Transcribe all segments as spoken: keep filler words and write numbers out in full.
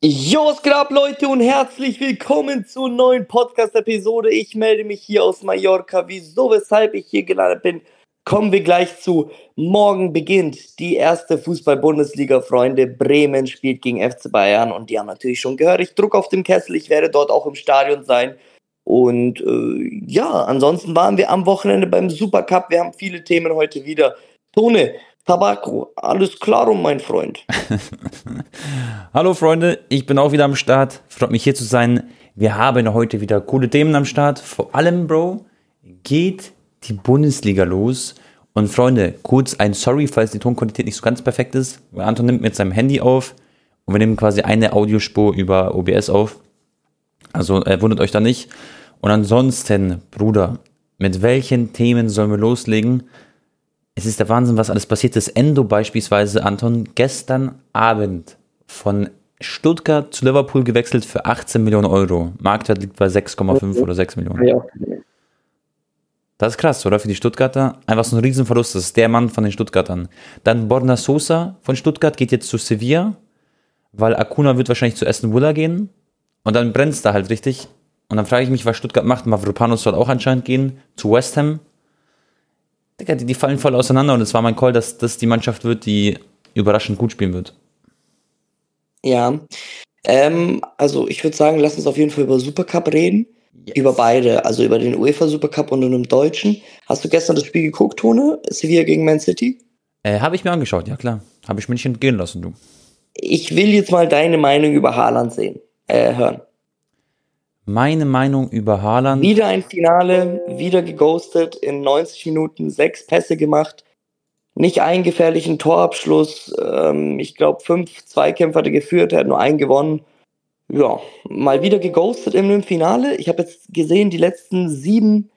Jo, was geht ab, Leute, und herzlich willkommen zur neuen Podcast-Episode. Ich melde mich hier aus Mallorca. Wieso, weshalb ich hier gelandet bin, kommen wir gleich zu. Morgen beginnt die erste Fußball-Bundesliga, Freunde. Bremen spielt gegen F C Bayern und die haben natürlich schon gehörig Druck auf dem Kessel. Ich werde dort auch im Stadion sein. Und äh, ja, ansonsten waren wir am Wochenende beim Supercup. Wir haben viele Themen heute wieder. Tone, Tabako, alles klar, um mein Freund. Hallo Freunde, ich bin auch wieder am Start. Freut mich hier zu sein. Wir haben heute wieder coole Themen am Start. Vor allem, Bro, geht die Bundesliga los. Und Freunde, kurz ein Sorry, falls die Tonqualität nicht so ganz perfekt ist. Weil Anton nimmt mit seinem Handy auf und wir nehmen quasi eine Audiospur über O B S auf. Also äh, wundert euch da nicht. Und ansonsten, Bruder, mit welchen Themen sollen wir loslegen? Es ist der Wahnsinn, was alles passiert ist. Endo beispielsweise, Anton, gestern Abend von Stuttgart zu Liverpool gewechselt für achtzehn Millionen Euro. Marktwert liegt bei sechs Komma fünf oder sechs Millionen. Ja. Das ist krass, oder? Für die Stuttgarter. Einfach so ein Riesenverlust. Das ist der Mann von den Stuttgartern. Dann Borna Sosa von Stuttgart geht jetzt zu Sevilla, weil Acuna wird wahrscheinlich zu Aston Villa gehen. Und dann brennt es da halt richtig. Und dann frage ich mich, was Stuttgart macht. Mavropanos soll auch anscheinend gehen zu West Ham. Digga, die fallen voll auseinander und es war mein Call, dass das die Mannschaft wird, die überraschend gut spielen wird. Ja, ähm, also ich würde sagen, lass uns auf jeden Fall über Supercup reden. Yes. Über beide, also über den UEFA Supercup und den deutschen. Hast du gestern das Spiel geguckt, Tone? Sevilla gegen Man City? Äh, habe ich mir angeschaut, ja klar. Habe ich mir nicht entgehen lassen, du. Ich will jetzt mal deine Meinung über Haaland sehen, äh, hören. Meine Meinung über Haaland. Wieder ein Finale, wieder geghostet, in neunzig Minuten sechs Pässe gemacht, nicht einen gefährlichen Torabschluss, ähm, ich glaube fünf Zweikämpfe hat er geführt, er hat nur einen gewonnen. Ja, mal wieder geghostet in einem Finale. Ich habe jetzt gesehen, die letzten sieben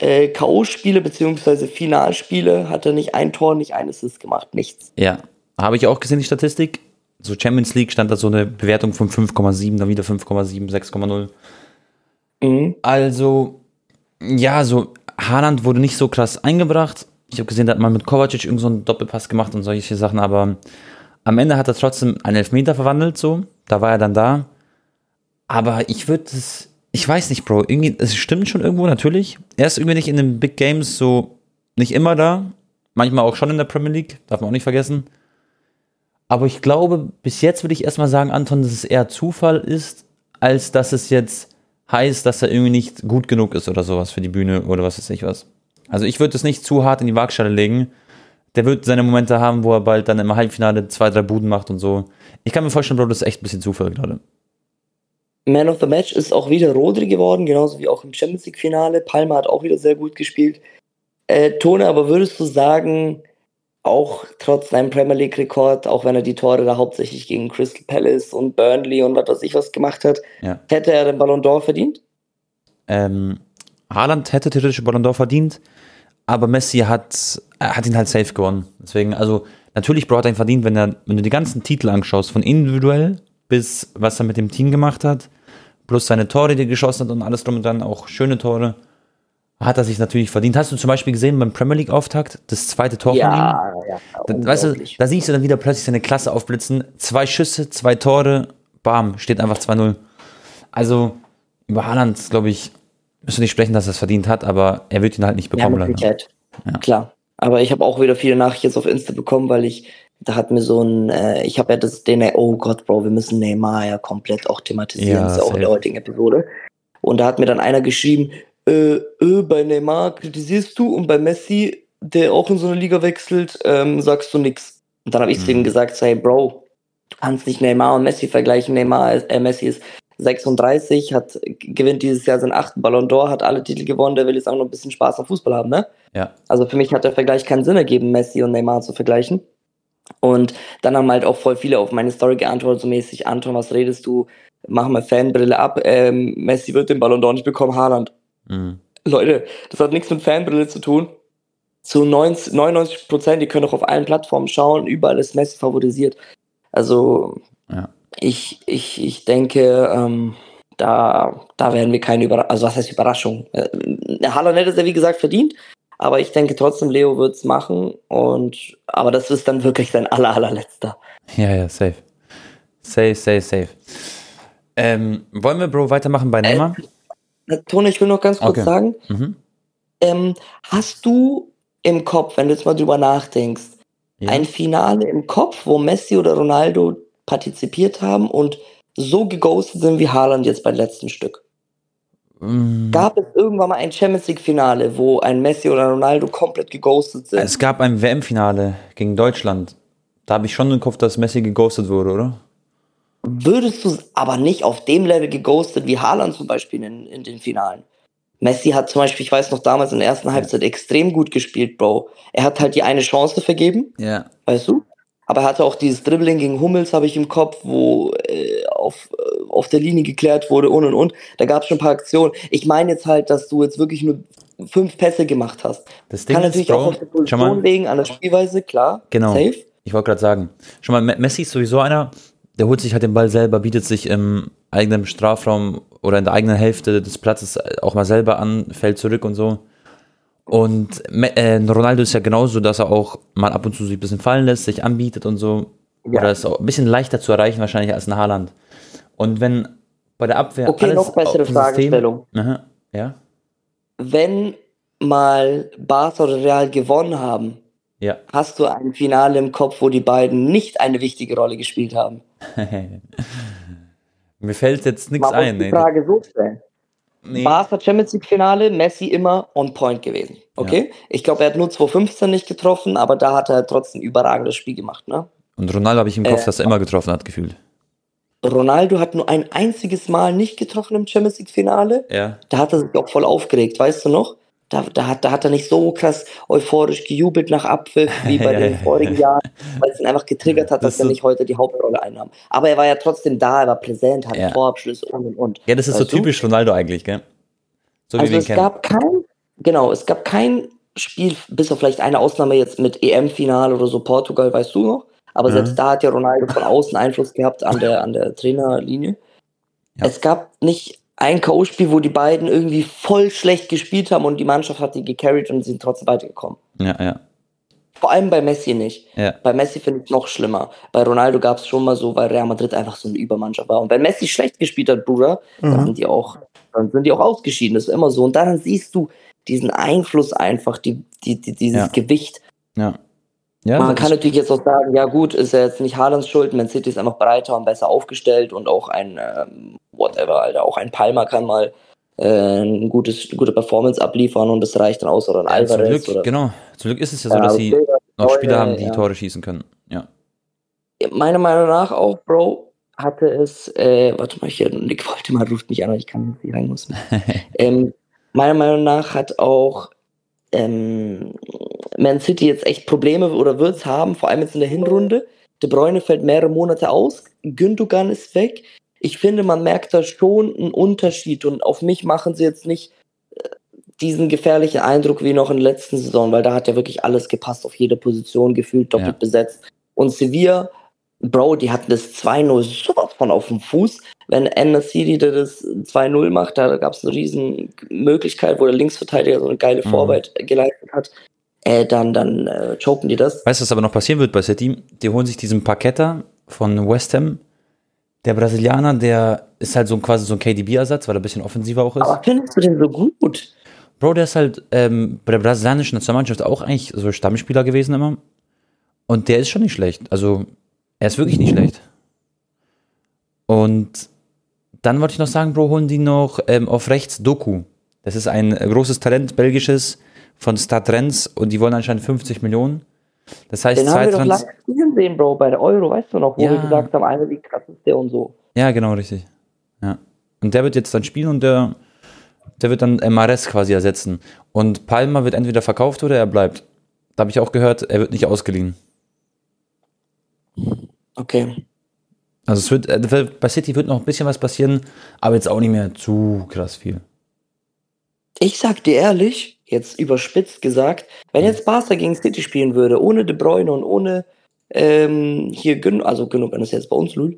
äh, K O-Spiele bzw. Finalspiele hat er nicht ein Tor, nicht ein Assist gemacht, nichts. Ja, habe ich auch gesehen, die Statistik. So Champions League stand da so eine Bewertung von fünf Komma sieben, dann wieder fünf Komma sieben, sechs Komma null. Mhm. Also, ja, so Haaland wurde nicht so krass eingebracht. Ich habe gesehen, da hat man mit Kovacic irgend so einen Doppelpass gemacht und solche Sachen, aber am Ende hat er trotzdem einen Elfmeter verwandelt, so. Da war er dann da. Aber ich würde es, ich weiß nicht, Bro, irgendwie, es stimmt schon irgendwo, natürlich. Er ist irgendwie nicht in den Big Games so, nicht immer da. Manchmal auch schon in der Premier League, darf man auch nicht vergessen. Aber ich glaube, bis jetzt würde ich erstmal sagen, Anton, dass es eher Zufall ist, als dass es jetzt heißt, dass er irgendwie nicht gut genug ist oder sowas für die Bühne oder was weiß ich was. Also ich würde es nicht zu hart in die Waagschale legen. Der wird seine Momente haben, wo er bald dann im Halbfinale zwei, drei Buden macht und so. Ich kann mir vorstellen, Bro, das ist echt ein bisschen Zufall gerade. Man of the Match ist auch wieder Rodri geworden, genauso wie auch im Champions-League-Finale. Palmer hat auch wieder sehr gut gespielt. Äh, Tone, aber würdest du sagen, auch trotz seinem Premier League-Rekord, auch wenn er die Tore da hauptsächlich gegen Crystal Palace und Burnley und was weiß ich was gemacht hat, ja, hätte er den Ballon d'Or verdient? Ähm, Haaland hätte theoretisch den Ballon d'Or verdient, aber Messi hat, hat ihn halt safe gewonnen. Deswegen, also natürlich, Bro, hat er ihn verdient, wenn, er, wenn du die ganzen Titel anschaust, von individuell bis was er mit dem Team gemacht hat, plus seine Tore, die er geschossen hat und alles drum und dran, auch schöne Tore, hat er sich natürlich verdient. Hast du zum Beispiel gesehen beim Premier League-Auftakt, das zweite Tor ja, von ihm? Ja, da, weißt du, da siehst du dann wieder plötzlich seine Klasse aufblitzen. Zwei Schüsse, zwei Tore, bam, steht einfach zwei null. Also über Haaland, glaube ich, müssen wir nicht sprechen, dass er es verdient hat, aber er wird ihn halt nicht bekommen. Ja, leider. Ja. Klar, aber ich habe auch wieder viele Nachrichten jetzt auf Insta bekommen, weil ich, da hat mir so ein, äh, ich habe ja das, den, oh Gott, Bro, wir müssen Neymar ja komplett auch thematisieren, ja, das ist ja auch in der heutigen Episode. Und da hat mir dann einer geschrieben, Äh, öh, bei Neymar kritisierst du und bei Messi, der auch in so eine Liga wechselt, ähm, sagst du nix. Und dann habe ich mhm. zu ihm gesagt, hey Bro, du kannst nicht Neymar und Messi vergleichen. Neymar, äh, Messi ist sechsunddreißig, hat, gewinnt dieses Jahr seinen achten Ballon d'Or, hat alle Titel gewonnen, der will jetzt auch noch ein bisschen Spaß am Fußball haben, ne? Ja. Also für mich hat der Vergleich keinen Sinn ergeben, Messi und Neymar zu vergleichen. Und dann haben halt auch voll viele auf meine Story geantwortet, so mäßig, Anton, was redest du? Mach mal Fanbrille ab, ähm, Messi wird den Ballon d'Or nicht bekommen, Haaland. Mhm. Leute, das hat nichts mit Fanbrille zu tun. Zu neunundneunzig Prozent, ihr könnt auch auf allen Plattformen schauen, überall ist Messi favorisiert. Also, ja. ich, ich, ich denke, ähm, da, da werden wir keine Überraschung, also was heißt Überraschung? Äh, Haaland hätte es ja wie gesagt verdient, aber ich denke trotzdem, Leo wird es machen, und, aber das ist dann wirklich sein aller, allerletzter. Ja, ja, safe. Safe, safe, safe. Ähm, wollen wir, Bro, weitermachen bei Neymar? Äh, Tone, ich will noch ganz kurz okay. sagen, mhm. ähm, hast du im Kopf, wenn du jetzt mal drüber nachdenkst, ja. ein Finale im Kopf, wo Messi oder Ronaldo partizipiert haben und so geghostet sind wie Haaland jetzt beim letzten Stück? Mhm. Gab es irgendwann mal ein Champions-League-Finale, wo ein Messi oder Ronaldo komplett geghostet sind? Es gab ein W M-Finale gegen Deutschland. Da habe ich schon den Kopf, dass Messi geghostet wurde, oder? Würdest du es aber nicht auf dem Level geghostet wie Haaland zum Beispiel in, in den Finalen? Messi hat zum Beispiel, ich weiß noch, damals in der ersten Halbzeit extrem gut gespielt, Bro. Er hat halt die eine Chance vergeben, ja. weißt du? Aber er hatte auch dieses Dribbling gegen Hummels, habe ich im Kopf, wo äh, auf, äh, auf der Linie geklärt wurde und und und. Da gab es schon ein paar Aktionen. Ich meine jetzt halt, dass du jetzt wirklich nur fünf Pässe gemacht hast. Das Ding kann natürlich ist, Bro, auch auf der Position legen, an der Spielweise, klar, genau. safe. Ich wollte gerade sagen, schon mal, Messi ist sowieso einer, der holt sich halt den Ball selber, bietet sich im eigenen Strafraum oder in der eigenen Hälfte des Platzes auch mal selber an, fällt zurück und so. Und äh, Ronaldo ist ja genauso, dass er auch mal ab und zu sich ein bisschen fallen lässt, sich anbietet und so. Ja. Oder ist auch ein bisschen leichter zu erreichen wahrscheinlich als ein Haaland. Und wenn bei der Abwehr okay, alles noch bessere auf Fragestellung. System, aha, ja? Wenn mal Barca oder Real gewonnen haben, ja. hast du ein Finale im Kopf, wo die beiden nicht eine wichtige Rolle gespielt haben? Mir fällt jetzt nichts ein. Die Frage so stellen. Nee. Barca Champions League Finale, Messi immer on point gewesen. Okay? Ja. Ich glaube, er hat nur zwanzig fünfzehn nicht getroffen, aber da hat er trotzdem ein überragendes Spiel gemacht. Ne? Und Ronaldo habe ich im Kopf, äh, dass er immer getroffen hat, gefühlt. Ronaldo hat nur ein einziges Mal nicht getroffen im Champions League Finale. Ja. Da hat er sich auch voll aufgeregt, weißt du noch? Da, da, hat, da hat er nicht so krass euphorisch gejubelt nach Abpfiff wie bei den vorigen Jahren, weil es ihn einfach getriggert hat, das dass so er nicht heute die Hauptrolle einnahm. Aber er war ja trotzdem da, er war präsent, hatte ja. Torabschlüsse und und und. Ja, das ist weißt so du? Typisch Ronaldo eigentlich, gell? So also wie wir ihn es kennen. Gab kein, genau, es gab kein Spiel, bis auf vielleicht eine Ausnahme jetzt mit E M-Finale oder so, Portugal, weißt du noch? Aber mhm. selbst da hat ja Ronaldo von außen Einfluss gehabt an der, an der Trainerlinie. Ja. Es gab nicht ein K O-Spiel, wo die beiden irgendwie voll schlecht gespielt haben und die Mannschaft hat die gecarried und sie sind trotzdem weitergekommen. Ja, ja. Vor allem bei Messi nicht. Ja. Bei Messi finde ich es noch schlimmer. Bei Ronaldo gab es schon mal so, weil Real Madrid einfach so eine Übermannschaft war. Und wenn Messi schlecht gespielt hat, Bruder, mhm. dann sind die auch, dann sind die auch ausgeschieden. Das ist immer so. Und dann siehst du diesen Einfluss einfach, die, die, die, dieses ja. Gewicht. Ja. Ja, man kann natürlich jetzt auch sagen, ja gut, ist ja jetzt nicht Haalands Schuld, Man City ist einfach breiter und besser aufgestellt und auch ein ähm, whatever, Alter, auch ein Palmer kann mal äh, eine gute, gute Performance abliefern und das reicht dann aus, oder ein Alvarez. Ja, zum Glück, genau, zum Glück ist es ja so, ja, dass sie Bilder, noch Spieler Tore, haben, die ja. Tore schießen können, ja. Meiner Meinung nach auch, Bro, hatte es, äh, warte mal, hier, Nick wollte mal, ruft mich an, aber ich kann nicht rein, muss ähm, meiner Meinung nach hat auch Ähm, Man City jetzt echt Probleme oder wird es haben, vor allem jetzt in der Hinrunde. De Bruyne fällt mehrere Monate aus, Gündogan ist weg. Ich finde, man merkt da schon einen Unterschied und auf mich machen sie jetzt nicht äh, diesen gefährlichen Eindruck wie noch in der letzten Saison, weil da hat ja wirklich alles gepasst, auf jede Position gefühlt doppelt ja. besetzt. Und Sevilla, Bro, die hatten das zwei null sowas von auf dem Fuß. Wenn N S C, der das zwei null macht, da gab es eine riesen Möglichkeit, wo der Linksverteidiger so eine geile Vorarbeit mhm. geleistet hat, äh, dann, dann äh, choken die das. Weißt du, was aber noch passieren wird bei City? Die holen sich diesen Paqueta von West Ham. Der Brasilianer, der ist halt so quasi so ein K D B-Ersatz, weil er ein bisschen offensiver auch ist. Aber findest du den so gut? Bro, der ist halt ähm, bei der brasilianischen Nationalmannschaft auch eigentlich so Stammspieler gewesen immer. Und der ist schon nicht schlecht. Also, er ist wirklich nicht schlecht. Und dann wollte ich noch sagen, Bro, holen die noch ähm, auf rechts Doku. Das ist ein großes Talent, belgisches, von Stade Rennes. Und die wollen anscheinend fünfzig Millionen. Das heißt, den zwei haben wir Trans- doch live spielen sehen, Bro, bei der Euro, weißt du noch, wo ja. wir gesagt haben, einer wie krass ist der und so. Ja, genau, richtig. Ja. Und der wird jetzt dann spielen und der, der wird dann Mahrez quasi ersetzen. Und Palmer wird entweder verkauft oder er bleibt. Da habe ich auch gehört, er wird nicht ausgeliehen. Okay. Also es wird, bei City wird noch ein bisschen was passieren, aber jetzt auch nicht mehr zu krass viel. Ich sag dir ehrlich, jetzt überspitzt gesagt, wenn jetzt Barca gegen City spielen würde, ohne De Bruyne und ohne ähm, hier Gün, also Gündogan ist jetzt bei uns, Lul,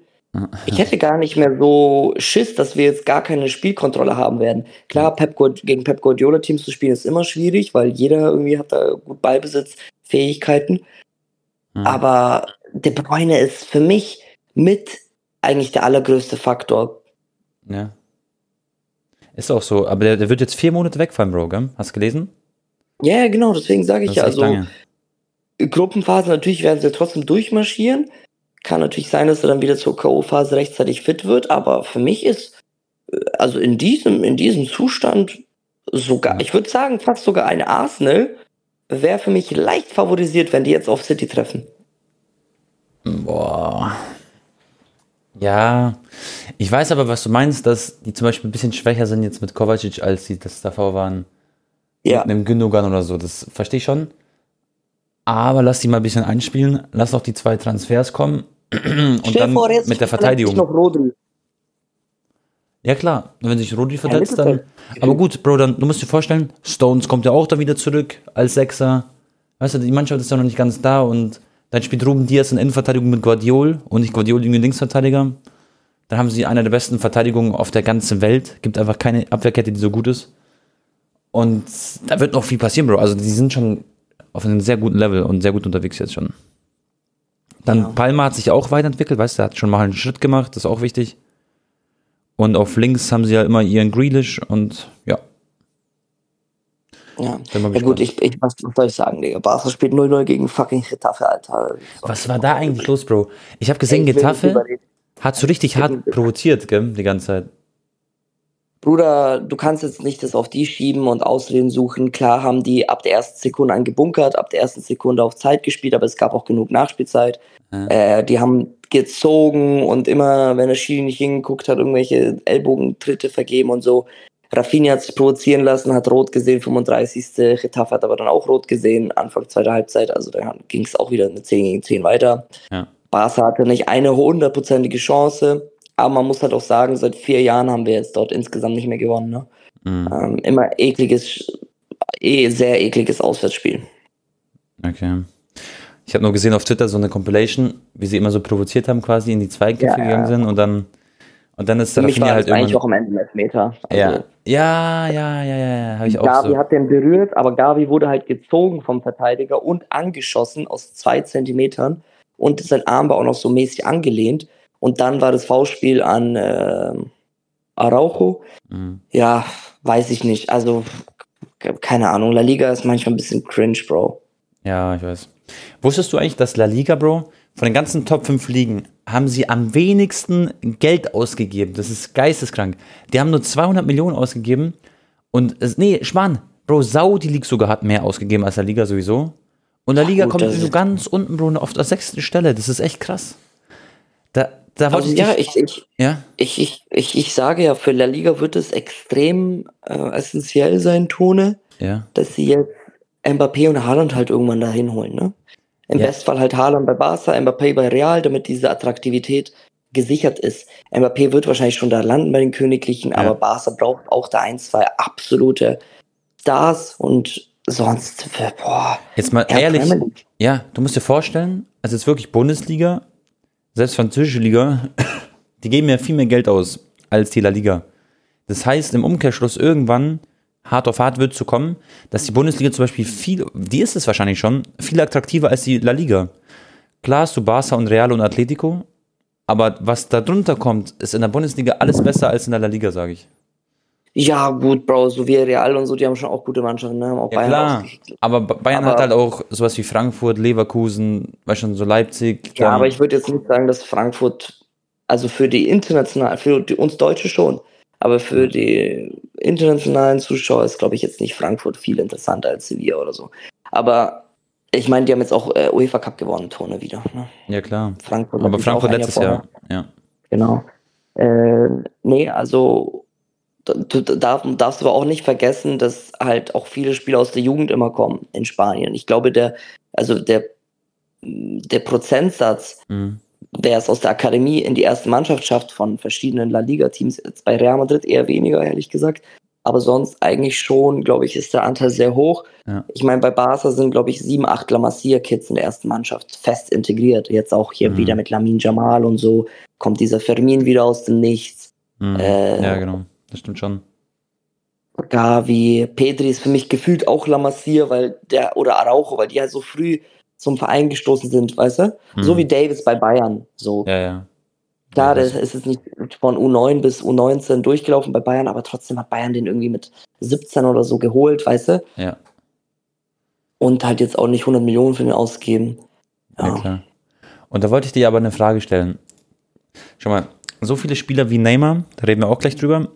ich hätte gar nicht mehr so Schiss, dass wir jetzt gar keine Spielkontrolle haben werden. Klar, Pep Guard- gegen Pep Guardiola-Teams zu spielen ist immer schwierig, weil jeder irgendwie hat da gut Ballbesitz, Fähigkeiten. Mhm. Aber De Bruyne ist für mich mit eigentlich der allergrößte Faktor Ja. Ist auch so, aber der, der wird jetzt vier Monate wegfallen, Bro, gell? Hast du gelesen? Ja, yeah, genau, deswegen sage ich ja, also lange. Gruppenphase, natürlich werden sie trotzdem durchmarschieren. Kann natürlich sein, dass er dann wieder zur K O-Phase rechtzeitig fit wird, aber für mich ist, also in diesem, in diesem Zustand sogar, ja. ich würde sagen, fast sogar ein Arsenal wäre für mich leicht favorisiert, wenn die jetzt auf City treffen. Boah. Ja, ich weiß aber, was du meinst, dass die zum Beispiel ein bisschen schwächer sind jetzt mit Kovacic, als sie das davor waren. Ja. Mit einem Gündogan oder so, das verstehe ich schon. Aber lass die mal ein bisschen einspielen, lass auch die zwei Transfers kommen und Stell dann vor, jetzt mit der Verteidigung. Noch Rodri. Ja klar, wenn sich Rodri verletzt, ja, dann... Aber gut, Bro, dann, du musst dir vorstellen, Stones kommt ja auch dann wieder zurück als Sechser. Weißt du, die Mannschaft ist ja noch nicht ganz da und dann spielt Ruben Diaz in Innenverteidigung mit Guardiol und nicht Guardiol irgendwie Linksverteidiger. Dann haben sie eine der besten Verteidigungen auf der ganzen Welt. Gibt einfach keine Abwehrkette, die so gut ist. Und da wird noch viel passieren, Bro. Also die sind schon auf einem sehr guten Level und sehr gut unterwegs jetzt schon. Dann ja. Palmer hat sich auch weiterentwickelt, weißt du, hat schon mal einen Schritt gemacht, das ist auch wichtig. Und auf links haben sie ja immer ihren Grealish und ja. Ja, ja gut, ich, ich, was soll ich sagen, Digga? Barca spielt null null gegen fucking Getafe, Alter. Was war da eigentlich los, Bro? Ich habe gesehen, Ey, ich Getafe hat so richtig hart provoziert, gell, die ganze Zeit. Bruder, du kannst jetzt nicht das auf die schieben und Ausreden suchen. Klar haben die ab der ersten Sekunde angebunkert, ab der ersten Sekunde auf Zeit gespielt, aber es gab auch genug Nachspielzeit. Mhm. Äh, die haben gezogen und immer, wenn der Schiri nicht hingeguckt hat, irgendwelche Ellbogentritte vergeben und so. Rafinha hat sich provozieren lassen, hat rot gesehen, fünfunddreißigste Getafe hat aber dann auch rot gesehen, Anfang zweiter Halbzeit, also dann ging es auch wieder eine zehn gegen zehn weiter. Ja. Barca hatte nicht eine hundertprozentige Chance. Aber man muss halt auch sagen, seit vier Jahren haben wir jetzt dort insgesamt nicht mehr gewonnen. Ne? Mhm. Ähm, immer ekliges, eh sehr ekliges Auswärtsspiel. Okay. Ich habe nur gesehen auf Twitter so eine Compilation, wie sie immer so provoziert haben, quasi in die Zweikämpfe ja, gegangen sind und dann und dann ist der Rafinha halt irgendwie. Eigentlich auch am Ende ein Elfmeter. Also ja. ja, ja, ja, ja, ja. Habe ich Gavi auch Gavi so. Hat den berührt, aber Gavi wurde halt gezogen vom Verteidiger und angeschossen aus zwei Zentimetern und sein Arm war auch noch so mäßig angelehnt. Und dann war das Foulspiel an äh, Araujo. Mhm. Ja, weiß ich nicht. Also, keine Ahnung. La Liga ist manchmal ein bisschen cringe, Bro. Ja, ich weiß. Wusstest du eigentlich, dass La Liga, Bro, von den ganzen Top fünf Ligen haben sie am wenigsten Geld ausgegeben? Das ist geisteskrank. Die haben nur zweihundert Millionen ausgegeben. Und, nee, Schmarrn, Bro, Saudi League sogar hat mehr ausgegeben als La Liga sowieso. Und La Liga Ach, gut, kommt so ganz unten, Bro, oft auf sechste Stelle. Das ist echt krass. Da... Also, ja, ich, ich, ja? Ich, ich, ich, ich sage ja, für La Liga wird es extrem äh, essentiell sein, Tone, ja. dass sie jetzt Mbappé und Haaland halt irgendwann dahin holen. Ne? Im ja. Bestfall halt Haaland bei Barca, Mbappé bei Real, damit diese Attraktivität gesichert ist. Mbappé wird wahrscheinlich schon da landen bei den Königlichen, ja. aber Barca braucht auch da ein, zwei absolute Stars und sonst, boah. Jetzt mal ehrlich, ja, du musst dir vorstellen, also jetzt wirklich Bundesliga, selbst französische Liga, die geben ja viel mehr Geld aus als die La Liga. Das heißt, im Umkehrschluss irgendwann, hart auf hart wird zu kommen, dass die Bundesliga zum Beispiel viel, die ist es wahrscheinlich schon, viel attraktiver als die La Liga. Klar hast du Barca und Real und Atletico, aber was da drunter kommt, ist in der Bundesliga alles besser als in der La Liga, sage ich. Ja, gut, Bro, so wie Real und so, die haben schon auch gute Mannschaften, ne? Haben auch ja, Bayern klar, aber Bayern aber hat halt auch sowas wie Frankfurt, Leverkusen, weißt schon, so Leipzig. Ja, aber ich würde jetzt nicht sagen, dass Frankfurt, also für die internationalen, für die, uns Deutsche schon, aber für die internationalen Zuschauer ist, glaube ich, jetzt nicht Frankfurt viel interessanter als Sevilla oder so. Aber ich meine, die haben jetzt auch äh, UEFA Cup gewonnen, Tone wieder. Ne? Ja, klar. Frankfurt aber Frankfurt letztes Jahr, ja. Genau. Äh, nee, also... Du darf, darfst aber auch nicht vergessen, dass halt auch viele Spieler aus der Jugend immer kommen in Spanien. Ich glaube, der, also der, der Prozentsatz, mhm. der es aus der Akademie in die erste Mannschaft schafft von verschiedenen La Liga-Teams, jetzt bei Real Madrid eher weniger, ehrlich gesagt. Aber sonst eigentlich schon, glaube ich, ist der Anteil sehr hoch. Ja. Ich meine, bei Barca sind, glaube ich, sieben, acht La Masia-Kids in der ersten Mannschaft fest integriert. Jetzt auch hier mhm. wieder mit Lamine Jamal und so kommt dieser Fermin wieder aus dem Nichts. Mhm. Äh, ja, genau. Das stimmt schon. Gavi, Pedri ist für mich gefühlt auch La Masia, weil der, oder Araujo, weil die halt so früh zum Verein gestoßen sind, weißt du? Mhm. So wie Davis bei Bayern. So. Ja, ja. Klar, das ist jetzt nicht von U neun bis U neunzehn durchgelaufen bei Bayern, aber trotzdem hat Bayern den irgendwie mit siebzehn oder so geholt, weißt du? Ja. Und halt jetzt auch nicht hundert Millionen für den ausgeben. Ja, ja klar. Und da wollte ich dir aber eine Frage stellen. Schau mal, so viele Spieler wie Neymar, da reden wir auch gleich drüber,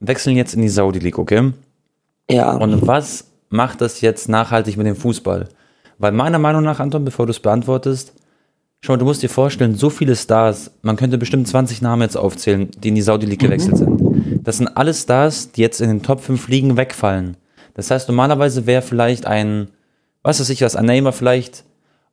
wechseln jetzt in die Saudi-League, okay? Ja. Und was macht das jetzt nachhaltig mit dem Fußball? Weil meiner Meinung nach, Anton, bevor du es beantwortest, schau, du musst dir vorstellen, so viele Stars, man könnte bestimmt zwanzig Namen jetzt aufzählen, die in die Saudi-League gewechselt sind. Das sind alle Stars, die jetzt in den Top fünf Ligen wegfallen. Das heißt, normalerweise wäre vielleicht ein, was weiß ich was, ein Neymar vielleicht,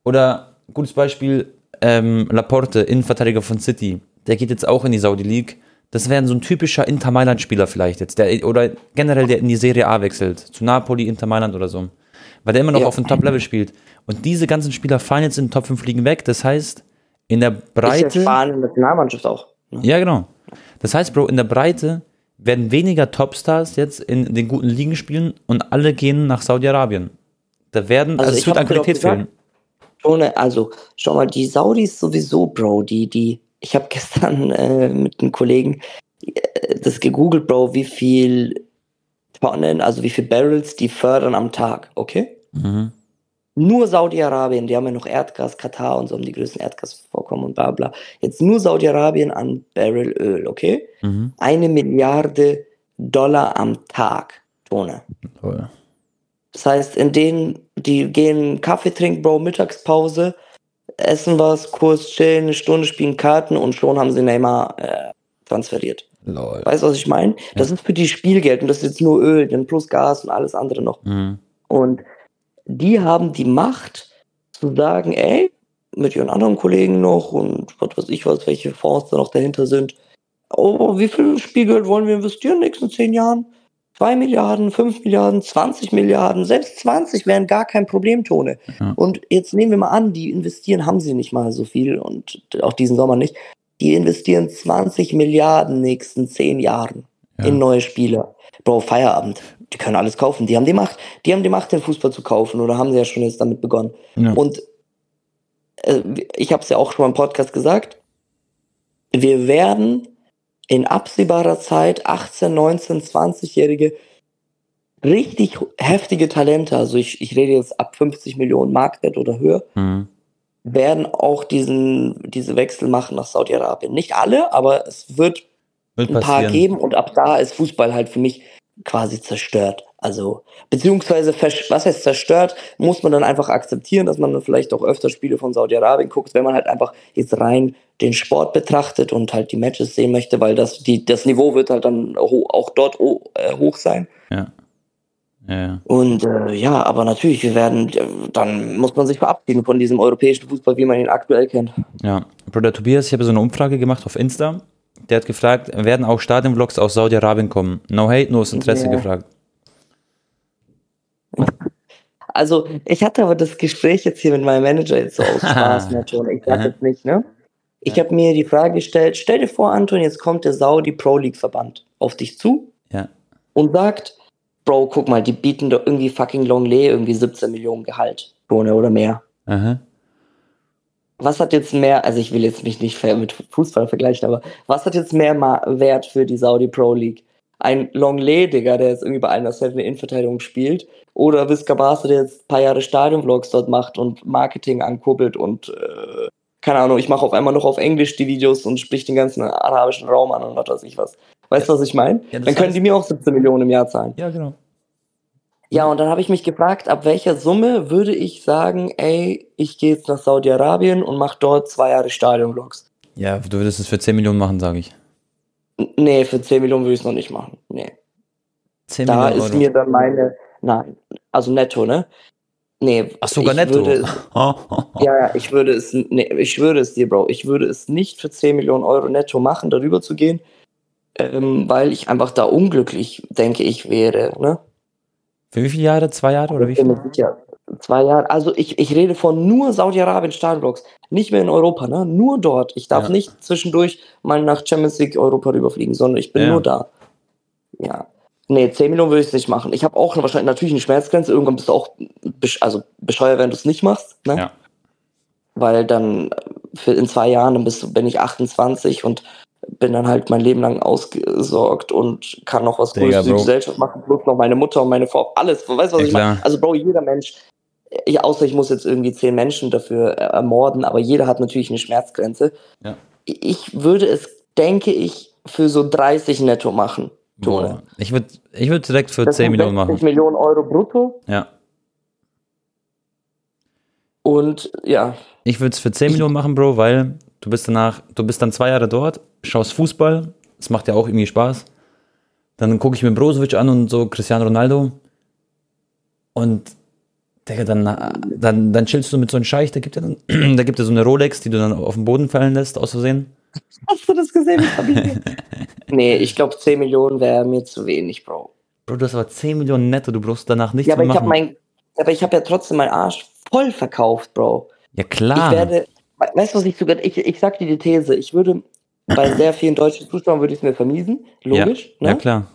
oder gutes Beispiel, ähm, Laporte, Innenverteidiger von City, der geht jetzt auch in die Saudi-League. Das wäre so ein typischer Inter-Mailand-Spieler vielleicht jetzt, der, oder generell, der in die Serie A wechselt, zu Napoli, Inter-Mailand oder so. Weil der immer noch ja. auf dem Top-Level spielt. Und diese ganzen Spieler fallen jetzt in den Top fünf Ligen weg. Das heißt, in der Breite... Ist ja Spanien mit der Nationalmannschaft auch. Ne? Ja, genau. Das heißt, Bro, in der Breite werden weniger Topstars jetzt in den guten Ligen spielen und alle gehen nach Saudi-Arabien. Da werden... Also, also es wird an Qualität fehlen. Tone, also, schau mal, die Saudis sowieso, Bro, die... die ich habe gestern äh, mit einem Kollegen äh, das gegoogelt, Bro, wie viel... Tonnen, also wie viel Barrels die fördern am Tag, okay? Mhm. Nur Saudi-Arabien, die haben ja noch Erdgas, Katar und so, haben die größten Erdgasvorkommen und bla bla. Jetzt nur Saudi-Arabien an Barrel Öl, okay? Mhm. Eine Milliarde Dollar am Tag, Tone. Oh ja. Das heißt, in denen, die gehen Kaffee trinken, Bro, Mittagspause, essen was, kurz chillen, eine Stunde spielen Karten und schon haben sie Neymar äh, transferiert. Lol. Weißt du, was ich meine? Das ja. ist für die Spielgeld und das ist jetzt nur Öl, dann plus Gas und alles andere noch. Mhm. Und die haben die Macht zu sagen, ey, mit ihren anderen Kollegen noch und was weiß ich was, welche Fonds da noch dahinter sind, oh, wie viel Spielgeld wollen wir investieren in den nächsten zehn Jahren? zwei Milliarden, fünf Milliarden, zwanzig Milliarden, selbst zwanzig wären gar kein Problem, Tone. Ja. Und jetzt nehmen wir mal an, die investieren, haben sie nicht mal so viel und auch diesen Sommer nicht. Die investieren zwanzig Milliarden in den nächsten zehn Jahren ja. in neue Spieler. Bro, Feierabend. Die können alles kaufen. Die haben die Macht, die haben die Macht, den Fußball zu kaufen. Oder haben sie ja schon jetzt damit begonnen. Ja. Und äh, ich habe es ja auch schon mal im Podcast gesagt. Wir werden in absehbarer Zeit achtzehn, neunzehn, zwanzigjährige richtig heftige Talente, also ich, ich rede jetzt ab fünfzig Millionen Marktwert oder höher, mhm. werden auch diesen, diese Wechsel machen nach Saudi-Arabien. Nicht alle, aber es wird, wird ein passieren. Paar geben und ab da ist Fußball halt für mich quasi zerstört. Also, beziehungsweise, was heißt zerstört, muss man dann einfach akzeptieren, dass man dann vielleicht auch öfter Spiele von Saudi-Arabien guckt, wenn man halt einfach jetzt rein den Sport betrachtet und halt die Matches sehen möchte, weil das, die, das Niveau wird halt dann auch dort hoch sein. Ja. Ja. Und äh, ja, aber natürlich, wir werden, dann muss man sich verabschieden von diesem europäischen Fußball, wie man ihn aktuell kennt. Ja, Bruder Tobias, ich habe so eine Umfrage gemacht auf Insta, der hat gefragt, werden auch Stadionvlogs aus Saudi-Arabien kommen? No hate, no Interesse ja. gefragt. Also, ich hatte aber das Gespräch jetzt hier mit meinem Manager jetzt so aus Spaß, natürlich, ich sag jetzt nicht, ne? Ich ja. habe mir die Frage gestellt, stell dir vor, Anton, jetzt kommt der Saudi Pro League Verband auf dich zu ja. und sagt, Bro, guck mal, die bieten doch irgendwie fucking Longley irgendwie siebzehn Millionen Gehalt. Oder mehr. Aha. Was hat jetzt mehr, also ich will jetzt mich nicht mit Fußball vergleichen, aber was hat jetzt mehr Wert für die Saudi Pro League? Ein Longley, Digga, der jetzt irgendwie bei einer Seven Innenverteidigung spielt oder Visca Barca, der jetzt ein paar Jahre Stadionvlogs dort macht und Marketing ankurbelt und äh, keine Ahnung, ich mache auf einmal noch auf Englisch die Videos und sprich den ganzen arabischen Raum an und was weiß ich was. Weißt du, was ich meine? Ja, dann können die mir auch siebzehn Millionen im Jahr zahlen. Ja, genau. Ja, und dann habe ich mich gefragt, ab welcher Summe würde ich sagen, ey, ich gehe jetzt nach Saudi-Arabien und mache dort zwei Jahre Stadion-Vlogs. Ja, du würdest es für zehn Millionen machen, sage ich. N- nee, für zehn Millionen würde ich es noch nicht machen. Nee. zehn Millionen Euro. Da ist mir dann meine, nein, also netto, ne? Nee. Ach, sogar netto? Es, ja, ja, ich würde es, nee, ich würde es dir, Bro, ich würde es nicht für zehn Millionen Euro netto machen, darüber zu gehen. Ähm, weil ich einfach da unglücklich, denke ich, wäre. Ne? Für wie viele Jahre? Zwei Jahre? Oder wie viel? Ich bin mir sicher. Zwei Jahre. Also ich, ich rede von nur Saudi-Arabien Stadionvlogs. Nicht mehr in Europa, ne? Nur dort. Ich darf ja. nicht zwischendurch mal nach Champions League Europa rüberfliegen, sondern ich bin ja. nur da. Ja. Nee, zehn Millionen würde ich es nicht machen. Ich habe auch wahrscheinlich natürlich eine Schmerzgrenze. Irgendwann bist du auch besch- also bescheuert, wenn du es nicht machst. Ne? Ja. Weil dann für in zwei Jahren, dann bist, bin ich achtundzwanzig und bin dann halt mein Leben lang ausgesorgt und kann noch was Größeres für die Gesellschaft machen, plus noch meine Mutter und meine Frau, alles, weißt du, was ja, ich klar. meine? Also Bro, jeder Mensch, ich, außer ich muss jetzt irgendwie zehn Menschen dafür ermorden, aber jeder hat natürlich eine Schmerzgrenze. Ja. Ich würde es, denke ich, für so dreißig netto machen, Tone. Ich würde ich würd direkt für das zehn Millionen machen. sechzig Millionen Euro brutto. Ja. Und ja. Ich würde es für zehn Millionen machen, Bro, weil du bist danach, du bist dann zwei Jahre dort, schaust Fußball, das macht ja auch irgendwie Spaß. Dann gucke ich mir Brozovic an und so Cristiano Ronaldo. Und Digga, dann, dann, dann chillst du mit so einem Scheich, da gibt ja da gibt ja so eine Rolex, die du dann auf den Boden fallen lässt, aus Versehen. Hast du das gesehen? Das hab ich gesehen. Nee, ich glaube zehn Millionen wäre mir zu wenig, Bro. Bro, du hast aber zehn Millionen netto, du brauchst danach nichts ja, aber mehr machen. Ich mein, aber ich habe ja trotzdem meinen Arsch voll verkauft, Bro. Ja, klar. Ich werde, weißt du, was ich sogar, ich, ich sag dir die These, ich würde, bei sehr vielen deutschen Zuschauern würde ich es mir vermiesen, logisch. Ja, ne? Ja klar.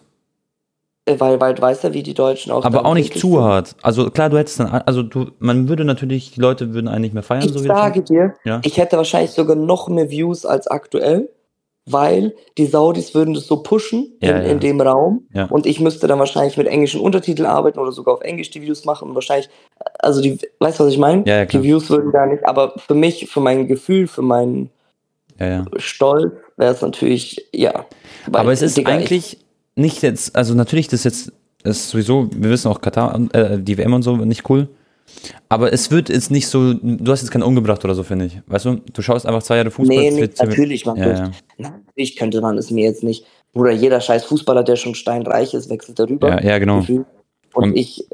Weil, weil du weißt ja, wie die Deutschen auch... Aber auch nicht zu hart. Also klar, du hättest dann, also du, man würde natürlich, die Leute würden einen nicht mehr feiern. Ich so sage wie dir, ja? Ich hätte wahrscheinlich sogar noch mehr Views als aktuell, weil die Saudis würden das so pushen ja, in, ja. in dem Raum ja. und ich müsste dann wahrscheinlich mit englischen Untertiteln arbeiten oder sogar auf Englisch die Views machen und wahrscheinlich, also die, weißt du, was ich meine? Ja, ja, die Views würden gar nicht, aber für mich, für mein Gefühl, für meinen ja, ja. Stolz wäre es natürlich, ja. Aber es ist Digga, eigentlich... Nicht jetzt, also natürlich, das jetzt ist sowieso, wir wissen auch Katar, äh, die W M und so, nicht cool. Aber es wird jetzt nicht so, du hast jetzt keinen umgebracht oder so, finde ich. Weißt du, du schaust einfach zwei Jahre Fußball. Nee, nee natürlich, man ja, ja. Natürlich könnte man es mir jetzt nicht. Bruder, jeder scheiß Fußballer, der schon steinreich ist, wechselt darüber. Ja, ja genau. Und, und ich,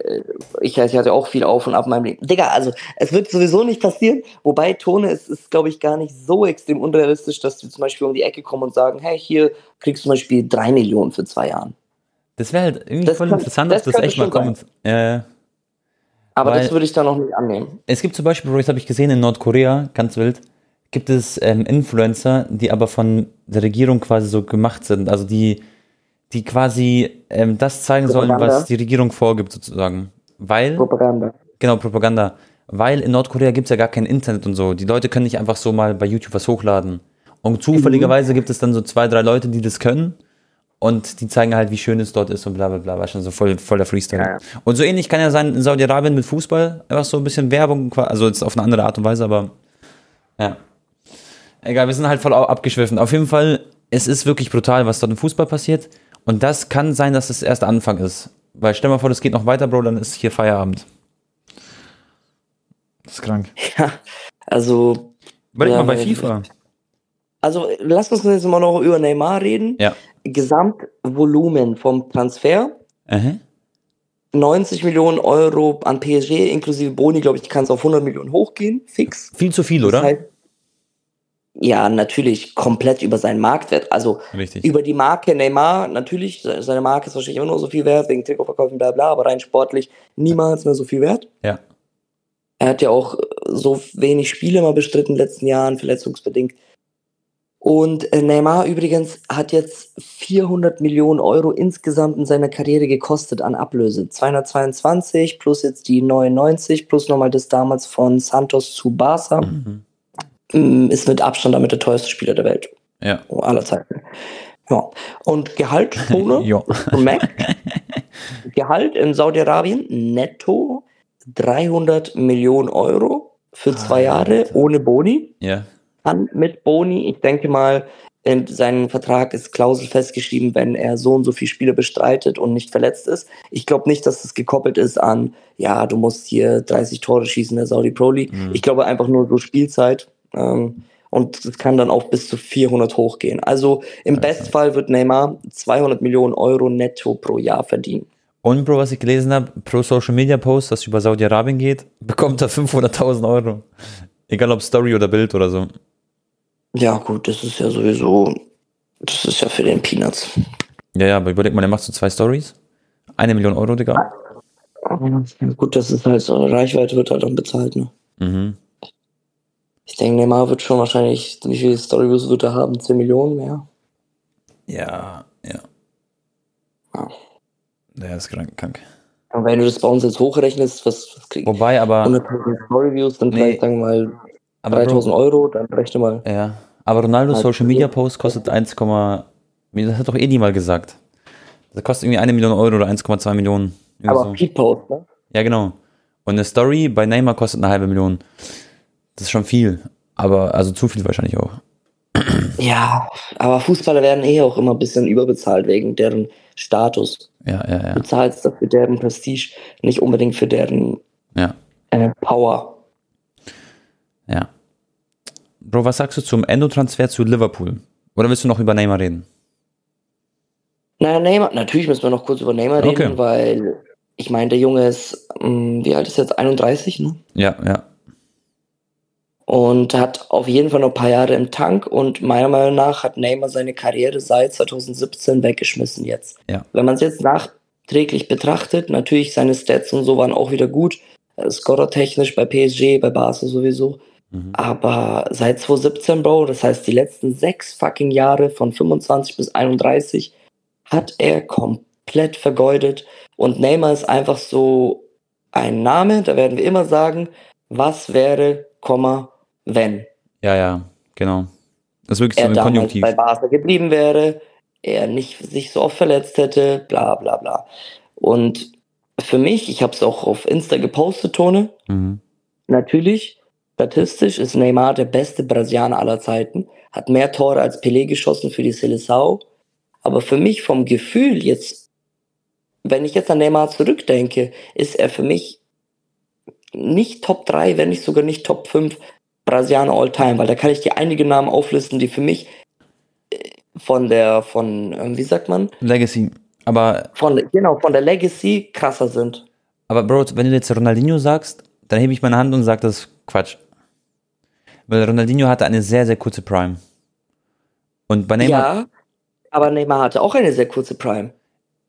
ich, ich hatte auch viel auf und ab in meinem Leben. Digga, also, es wird sowieso nicht passieren. Wobei, Tone, es ist, glaube ich, gar nicht so extrem unrealistisch, dass wir zum Beispiel um die Ecke kommen und sagen, hey, hier kriegst du zum Beispiel drei Millionen für zwei Jahren. Das wäre halt irgendwie das voll kann, interessant, dass das, das echt mal kommt. Äh, Aber das würde ich da noch nicht annehmen. Es gibt zum Beispiel, das habe ich gesehen, in Nordkorea, ganz wild, gibt es ähm, Influencer, die aber von der Regierung quasi so gemacht sind. Also die, die quasi ähm, das zeigen Propaganda. Sollen, was die Regierung vorgibt sozusagen. Weil, Propaganda. Genau, Propaganda. Weil in Nordkorea gibt es ja gar kein Internet und so. Die Leute können nicht einfach so mal bei YouTube was hochladen. Und zufälligerweise gibt es dann so zwei, drei Leute, die das können und die zeigen halt, wie schön es dort ist und bla bla bla. Weißt du, so voll, voll der Freestyle. Ja, ja. Und so ähnlich kann ja sein in Saudi-Arabien mit Fußball, einfach so ein bisschen Werbung, also jetzt auf eine andere Art und Weise, aber ja. Egal, wir sind halt voll abgeschwiffen. Auf jeden Fall, es ist wirklich brutal, was dort im Fußball passiert und das kann sein, dass das erst Anfang ist. Weil stell mal vor, das geht noch weiter, Bro, dann ist hier Feierabend. Das ist krank. Ja, also... Überleg ja, mal bei FIFA... Also lass uns jetzt mal noch über Neymar reden. Ja. Gesamtvolumen vom Transfer. Aha. neunzig Millionen Euro an P S G inklusive Boni, glaube ich, kann es auf hundert Millionen hochgehen, fix. Viel zu viel, das oder? Heißt, ja, natürlich komplett über seinen Marktwert. Also richtig. Über die Marke Neymar, natürlich, seine Marke ist wahrscheinlich immer nur so viel wert, wegen Trikotverkäufen, bla bla, aber rein sportlich niemals mehr so viel wert. Ja. Er hat ja auch so wenig Spiele mal bestritten in den letzten Jahren, verletzungsbedingt. Und Neymar übrigens hat jetzt vierhundert Millionen Euro insgesamt in seiner Karriere gekostet an Ablöse. zweihundertzweiundzwanzig plus jetzt die neunundneunzig plus nochmal das damals von Santos zu Barca. Mhm. Ist mit Abstand damit der teuerste Spieler der Welt. Ja. Aller Zeiten. Ja. Und Gehalt, Tone, Gehalt in Saudi-Arabien netto dreihundert Millionen Euro für zwei ah, Jahre Alter. Ohne Boni. Ja. An mit Boni. Ich denke mal, in seinem Vertrag ist Klausel festgeschrieben, wenn er so und so viele Spiele bestreitet und nicht verletzt ist. Ich glaube nicht, dass das gekoppelt ist an, ja, du musst hier dreißig Tore schießen in der Saudi Pro League. Mhm. Ich glaube einfach nur so Spielzeit. Ähm, und es kann dann auch bis zu vierhundert hochgehen. Also im okay. Bestfall wird Neymar zweihundert Millionen Euro netto pro Jahr verdienen. Und Bro, was ich gelesen habe, pro Social Media Post, das über Saudi-Arabien geht, bekommt er fünfhunderttausend Euro. Egal ob Story oder Bild oder so. Ja gut, das ist ja sowieso, das ist ja für den Peanuts. Ja, ja, aber überleg mal, der macht so zwei Stories. Eine Million Euro, Digga. Gut, das ist halt so, Reichweite wird halt dann bezahlt, ne? Mhm. Ich denke, Neymar wird schon wahrscheinlich, wie viele Storyviews wird er haben? zehn Millionen mehr? Ja, ja. Ja. Der ist krank, krank. Und wenn du das bei uns jetzt hochrechnest, was, was kriegst du? Wobei, aber... hundert Storyviews, dann nee. Vielleicht, sagen wir mal... Aber dreitausend Euro, dann rechne mal. Ja, aber Ronaldos Social Media Post kostet eins, das hat doch eh niemand gesagt. Das kostet irgendwie eine Million Euro oder eins Komma zwei Millionen. Aber so. Feed Post, ne? Ja, genau. Und eine Story bei Neymar kostet eine halbe Million. Das ist schon viel. Aber, also zu viel wahrscheinlich auch. Ja, aber Fußballer werden eh auch immer ein bisschen überbezahlt wegen deren Status. Ja, ja, ja. Du zahlst dafür deren Prestige, nicht unbedingt für deren ja. äh, Power. Ja. Bro, was sagst du zum Endo-Transfer zu Liverpool? Oder willst du noch über Neymar reden? Naja, Neymar, natürlich müssen wir noch kurz über Neymar okay. reden, weil ich meine, der Junge ist, mh, wie alt ist er jetzt? einunddreißig, ne? Ja, ja. Und hat auf jeden Fall noch ein paar Jahre im Tank und meiner Meinung nach hat Neymar seine Karriere seit zwanzig siebzehn weggeschmissen jetzt. Ja. Wenn man es jetzt nachträglich betrachtet, natürlich seine Stats und so waren auch wieder gut, scorertechnisch bei P S G, bei Barca sowieso, mhm. aber seit zwanzig siebzehn, Bro, das heißt die letzten sechs fucking Jahre von fünfundzwanzig bis einunddreißig hat er komplett vergeudet und Neymar ist einfach so ein Name, da werden wir immer sagen, was wäre, Komma, wenn. Ja, ja, genau. Das ist wirklich so ein Konjunktiv. Bei Barca geblieben wäre, er nicht sich so oft verletzt hätte, bla bla bla. Und für mich, ich habe es auch auf Insta gepostet, Tone, mhm. natürlich, statistisch ist Neymar der beste Brasilianer aller Zeiten, hat mehr Tore als Pelé geschossen für die Seleção, aber für mich vom Gefühl jetzt, wenn ich jetzt an Neymar zurückdenke, ist er für mich nicht Top drei, wenn nicht sogar nicht Top fünf Brasilianer All-Time, weil da kann ich dir einige Namen auflisten, die für mich von der, von, wie sagt man? Legacy, aber... Von, genau, von der Legacy krasser sind. Aber Bro, wenn du jetzt Ronaldinho sagst, dann hebe ich meine Hand und sage, das ist Quatsch. Weil Ronaldinho hatte eine sehr, sehr kurze Prime. Und bei Neymar... Ja, aber Neymar hatte auch eine sehr kurze Prime.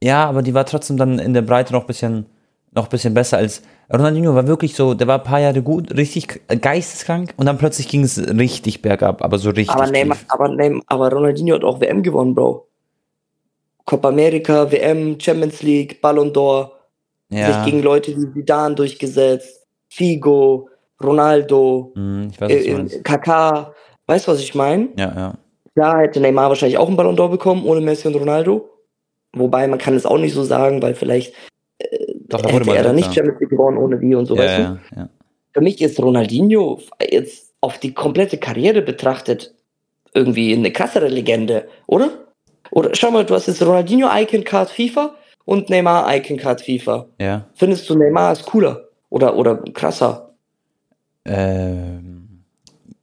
Ja, aber die war trotzdem dann in der Breite noch ein bisschen... noch ein bisschen besser als, Ronaldinho war wirklich so, der war ein paar Jahre gut, richtig geisteskrank und dann plötzlich ging es richtig bergab, aber so richtig. Aber, Neymar, aber, Neymar, aber Ronaldinho hat auch W M gewonnen, Bro. Copa America, W M, Champions League, Ballon d'Or, ja. sich gegen Leute wie Zidane durchgesetzt, Figo, Ronaldo, mhm, ich weiß, äh, was Kaká, weißt du, was ich meine? Ja, ja. Da hätte Neymar wahrscheinlich auch einen Ballon d'Or bekommen, ohne Messi und Ronaldo. Wobei, man kann es auch nicht so sagen, weil vielleicht Doch, da hätte er dann nicht Champions League gewonnen ohne wie und so, ja, weißt ja, du? Ja. Für mich ist Ronaldinho jetzt auf die komplette Karriere betrachtet irgendwie eine krassere Legende, oder? Oder schau mal, du hast jetzt Ronaldinho Icon Card FIFA und Neymar Icon Card FIFA. Ja. Findest du Neymar ist cooler oder, oder krasser? Ähm,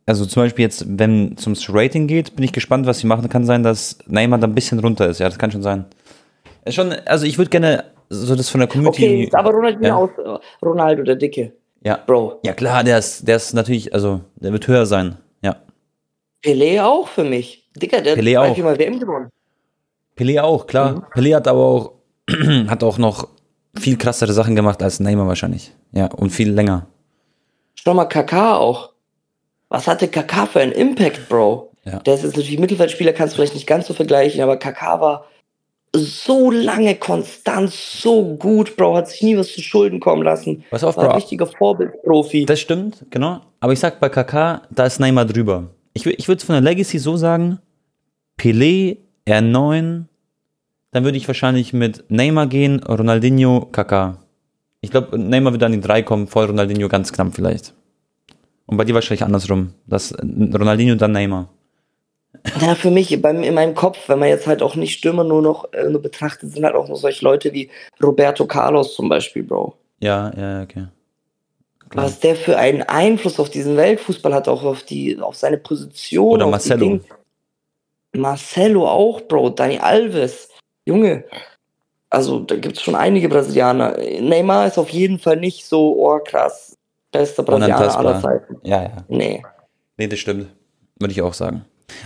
also zum Beispiel jetzt, wenn es ums Rating geht, bin ich gespannt, was sie machen. Kann sein, dass Neymar da ein bisschen runter ist. Ja, das kann schon sein. Schon, also ich würde gerne so das von der Community... Okay, ist aber Ronaldinho ja. aus Ronaldo, der Dicke. Ja, Bro. Ja klar, der ist, der ist natürlich, also der wird höher sein, ja. Pelé auch für mich. Dicker, der Pelé hat zweimal W M gewonnen. Pelé auch, klar. Mhm. Pelé hat aber auch, hat auch noch viel krassere Sachen gemacht als Neymar wahrscheinlich. Ja, und viel länger. Schau mal, Kaká auch. Was hatte Kaká für einen Impact, Bro? Ja. Der ist jetzt natürlich Mittelfeldspieler, kannst du vielleicht nicht ganz so vergleichen, aber Kaká war... so lange konstant, so gut, Bro, hat sich nie was zu Schulden kommen lassen. Was auf, Bro. War ein richtiger Vorbildprofi. Das stimmt, genau. Aber ich sag bei Kaká, da ist Neymar drüber. Ich, ich würde es von der Legacy so sagen, Pelé, R neun, dann würde ich wahrscheinlich mit Neymar gehen, Ronaldinho, Kaká. Ich glaube, Neymar wird an die drei kommen, vor Ronaldinho ganz knapp vielleicht. Und bei dir wahrscheinlich andersrum, dass Ronaldinho, dann Neymar. Ja, für mich, bei, in meinem Kopf, wenn man jetzt halt auch nicht Stürmer nur noch äh, nur betrachtet, sind halt auch noch solche Leute wie Roberto Carlos zum Beispiel, Bro. Ja, ja, okay. Klar. Was der für einen Einfluss auf diesen Weltfußball hat, auch auf die, auf seine Position. Oder Marcelo. Marcelo auch, Bro. Dani Alves. Junge. Also, da gibt es schon einige Brasilianer. Neymar ist auf jeden Fall nicht so, oh krass, bester Brasilianer aller Zeiten. Ja, ja. Nee. Nee, das stimmt. Würde ich auch sagen.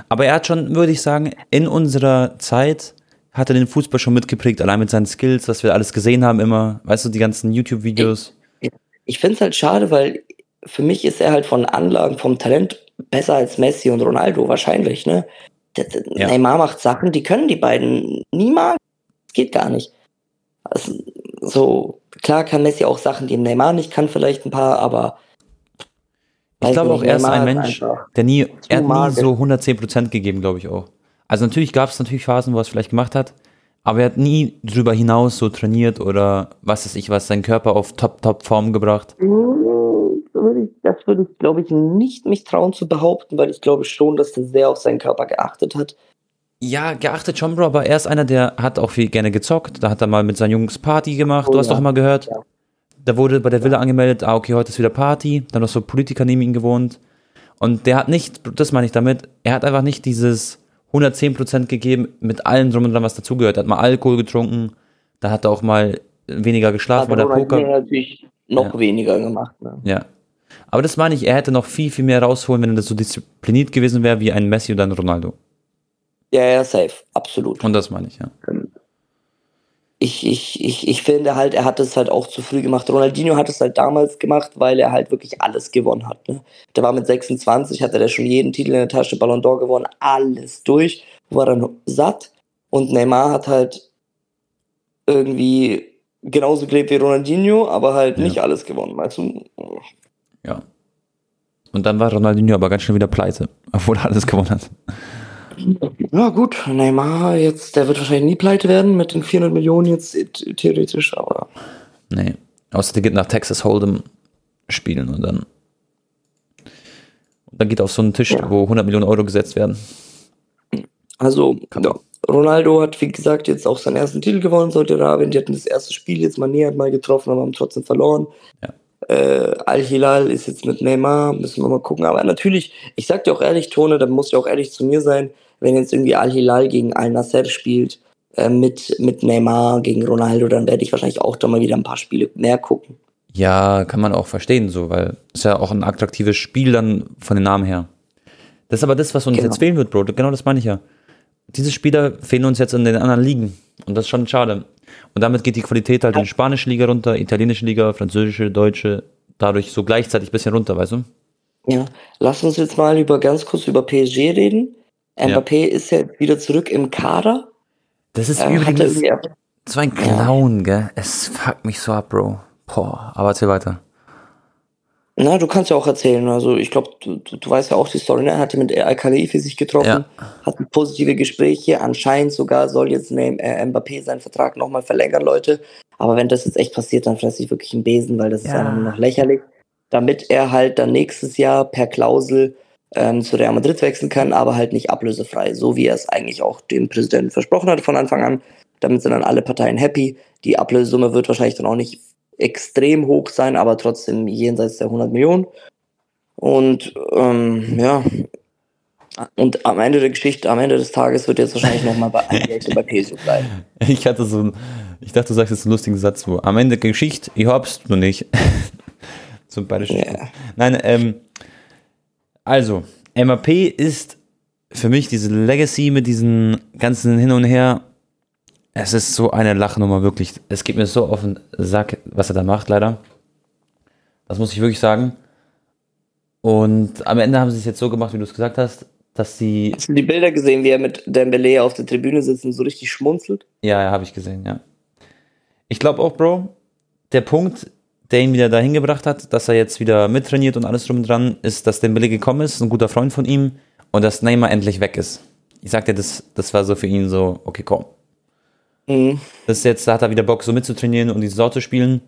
Aber er hat schon, würde ich sagen, in unserer Zeit hat er den Fußball schon mitgeprägt, allein mit seinen Skills, was wir alles gesehen haben immer, weißt du, die ganzen YouTube-Videos. Ich, ich finde es halt schade, weil für mich ist er halt von Anlagen, vom Talent besser als Messi und Ronaldo wahrscheinlich, ne? Der, der ja. Neymar macht Sachen, die können die beiden niemals, das geht gar nicht. Also, so, klar kann Messi auch Sachen, die Neymar nicht kann, vielleicht ein paar, aber Ich glaube auch, er ist ein Mensch, der nie, er hat nie so hundertzehn Prozent gegeben, glaube ich auch. Also natürlich gab es natürlich Phasen, wo er es vielleicht gemacht hat, aber er hat nie drüber hinaus so trainiert oder was weiß ich was, seinen Körper auf top, top Form gebracht. Das würde ich, glaube ich, nicht mich trauen zu behaupten, weil ich glaube schon, dass er sehr auf seinen Körper geachtet hat. Ja, geachtet schon, Bro, aber er ist einer, der hat auch viel gerne gezockt, da hat er mal mit seinen Jungs Party gemacht, oh, du hast ja. doch mal gehört. Ja. Da wurde bei der Villa angemeldet, ah, okay, heute ist wieder Party. Dann noch so Politiker neben ihm gewohnt. Und der hat nicht, das meine ich damit, er hat einfach nicht dieses hundertzehn Prozent gegeben mit allem drum und dran, was dazugehört. Er hat mal Alkohol getrunken, da hat er auch mal weniger geschlafen oder Poker. Hat er natürlich noch ja. weniger gemacht. Ne? Ja. Aber das meine ich, er hätte noch viel, viel mehr rausholen, wenn er das so diszipliniert gewesen wäre wie ein Messi oder ein Ronaldo. Ja, ja, safe, absolut. Und das meine ich, ja. Ähm. Ich, ich, ich, ich finde halt, er hat es halt auch zu früh gemacht. Ronaldinho hat es halt damals gemacht, weil er halt wirklich alles gewonnen hat. Ne? Der war mit sechsundzwanzig, hatte der schon jeden Titel in der Tasche, Ballon d'Or gewonnen, alles durch, war dann satt. Und Neymar hat halt irgendwie genauso gelebt wie Ronaldinho, aber halt ja. nicht alles gewonnen, weißt du? Ja. Und dann war Ronaldinho aber ganz schnell wieder pleite, obwohl er alles gewonnen hat. Ja gut, Neymar jetzt, der wird wahrscheinlich nie pleite werden mit den vierhundert Millionen jetzt theoretisch, aber... Nee, außer der geht nach Texas Hold'em spielen und dann und dann geht auf so einen Tisch, ja. wo hundert Millionen Euro gesetzt werden. Also, ja. Ronaldo hat, wie gesagt, jetzt auch seinen ersten Titel gewonnen, Saudi-Arabien, die hatten das erste Spiel jetzt mal näher mal getroffen, aber haben trotzdem verloren. Ja. Äh, Al-Hilal ist jetzt mit Neymar, müssen wir mal gucken. Aber natürlich, ich sag dir auch ehrlich, Tone, da muss ich auch ehrlich zu mir sein, wenn jetzt irgendwie Al-Hilal gegen Al-Nassr spielt, äh, mit, mit Neymar gegen Ronaldo, dann werde ich wahrscheinlich auch da mal wieder ein paar Spiele mehr gucken. Ja, kann man auch verstehen, so, weil ist ja auch ein attraktives Spiel dann von den Namen her. Das ist aber das, was uns genau. jetzt fehlen wird, Bro. Genau das meine ich ja. Diese Spieler fehlen uns jetzt in den anderen Ligen. Und das ist schon schade. Und damit geht die Qualität halt in die spanische Liga runter, italienische Liga, französische, deutsche, dadurch so gleichzeitig ein bisschen runter, weißt du? Ja, lass uns jetzt mal über ganz kurz über P S G reden. Mbappé ja. ist ja wieder zurück im Kader. Das ist äh, übrigens so ein Clown, ja. gell? Es fuckt mich so ab, Bro. Boah, aber erzähl weiter. Na, du kannst ja auch erzählen. Also ich glaube, du, du, du weißt ja auch die Story. Ne? Er hatte mit Al-Khalifi sich getroffen, ja. hatten positive Gespräche. Anscheinend sogar soll jetzt ne, äh, Mbappé seinen Vertrag nochmal verlängern, Leute. Aber wenn das jetzt echt passiert, dann fresse ich wirklich einen Besen, weil das ja. ist einfach nur noch lächerlich. Damit er halt dann nächstes Jahr per Klausel ähm, zu Real Madrid wechseln kann, aber halt nicht ablösefrei. So wie er es eigentlich auch dem Präsidenten versprochen hat von Anfang an. Damit sind dann alle Parteien happy. Die Ablösesumme wird wahrscheinlich dann auch nicht extrem hoch sein, aber trotzdem jenseits der hundert Millionen. Und ähm, ja, und am Ende der Geschichte, am Ende des Tages wird jetzt wahrscheinlich nochmal bei Angelte bei P S G bleiben. Ich hatte so ein, ich dachte, du sagst jetzt einen lustigen Satz, wo am Ende der Geschichte, ich hab's nur nicht. Zum Beispiel. Yeah. Nein, ähm, also, M A P ist für mich diese Legacy mit diesen ganzen Hin und Her. Es ist so eine Lachnummer, wirklich. Es geht mir so auf den Sack, was er da macht, leider. Das muss ich wirklich sagen. Und am Ende haben sie es jetzt so gemacht, wie du es gesagt hast, dass sie... Hast du die Bilder gesehen, wie er mit Dembélé auf der Tribüne sitzt und so richtig schmunzelt? Ja, ja, habe ich gesehen, ja. Ich glaube auch, Bro, der Punkt, der ihn wieder dahin gebracht hat, dass er jetzt wieder mittrainiert und alles drum und dran, ist, dass Dembélé gekommen ist, ein guter Freund von ihm, und dass Neymar endlich weg ist. Ich sag dir, das, das war so für ihn so, okay, komm. Das ist jetzt, da hat er wieder Bock, so mitzutrainieren und die Saison zu spielen.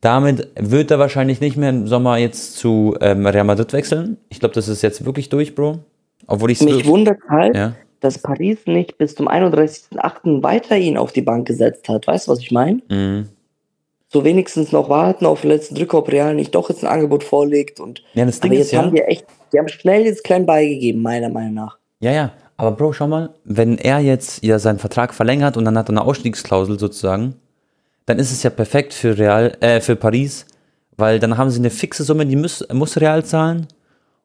Damit wird er wahrscheinlich nicht mehr im Sommer jetzt zu ähm, Real Madrid wechseln. Ich glaube, das ist jetzt wirklich durch, Bro. Obwohl ich's Mich wundert halt, ja. dass Paris nicht bis zum einunddreißigsten achten weiter ihn auf die Bank gesetzt hat. Weißt du, was ich meine? Mhm. So wenigstens noch warten auf den letzten Drücker, ob Real nicht doch jetzt ein Angebot vorlegt. Und ja, das Ding aber jetzt ist, haben ja. wir echt, die haben schnell jetzt klein beigegeben, meiner Meinung nach. Ja, ja. Aber Bro, schau mal, wenn er jetzt ja seinen Vertrag verlängert und dann hat er eine Ausstiegsklausel sozusagen, dann ist es ja perfekt für Real, äh, für Paris, weil dann haben sie eine fixe Summe, die muss, muss Real zahlen,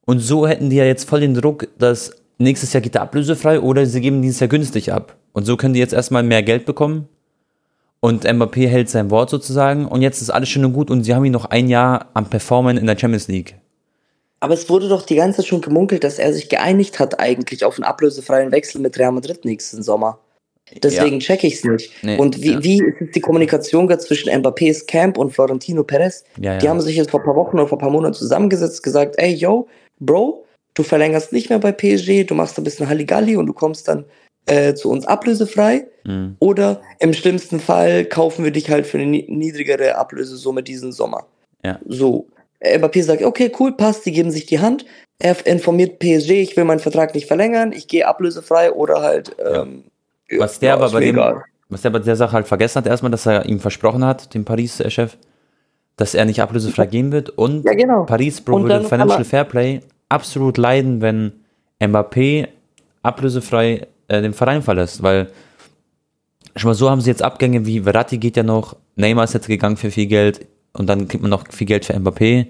und so hätten die ja jetzt voll den Druck, dass nächstes Jahr geht er ablösefrei oder sie geben dieses Jahr günstig ab. Und so können die jetzt erstmal mehr Geld bekommen und Mbappé hält sein Wort sozusagen und jetzt ist alles schön und gut und sie haben ihn noch ein Jahr am Performen in der Champions League. Aber es wurde doch die ganze Zeit schon gemunkelt, dass er sich geeinigt hat eigentlich auf einen ablösefreien Wechsel mit Real Madrid nächsten Sommer. Deswegen ja. check ich es nicht. Nee, und wie, ja. wie ist die Kommunikation zwischen Mbappés Camp und Florentino Perez? Ja, ja. Die haben sich jetzt vor ein paar Wochen oder vor ein paar Monaten zusammengesetzt, gesagt, ey, yo, Bro, du verlängerst nicht mehr bei P S G, du machst ein bisschen Halligalli und du kommst dann äh, zu uns ablösefrei. Mhm. Oder im schlimmsten Fall kaufen wir dich halt für eine niedrigere Ablösesumme diesen Sommer. Ja. So. Mbappé sagt, okay, cool, passt, die geben sich die Hand. Er informiert P S G, ich will meinen Vertrag nicht verlängern, ich gehe ablösefrei oder halt... Ähm, ja. Was der ja, aber bei dem, was der bei der Sache halt vergessen hat, erstmal, dass er ihm versprochen hat, dem Paris-Chef, dass er nicht ablösefrei gehen wird und ja, genau. Paris Bro würde Financial Fairplay absolut leiden, wenn Mbappé ablösefrei äh, den Verein verlässt, weil schon mal so haben sie jetzt Abgänge wie Verratti geht ja noch, Neymar ist jetzt gegangen für viel Geld und dann kriegt man noch viel Geld für Mbappé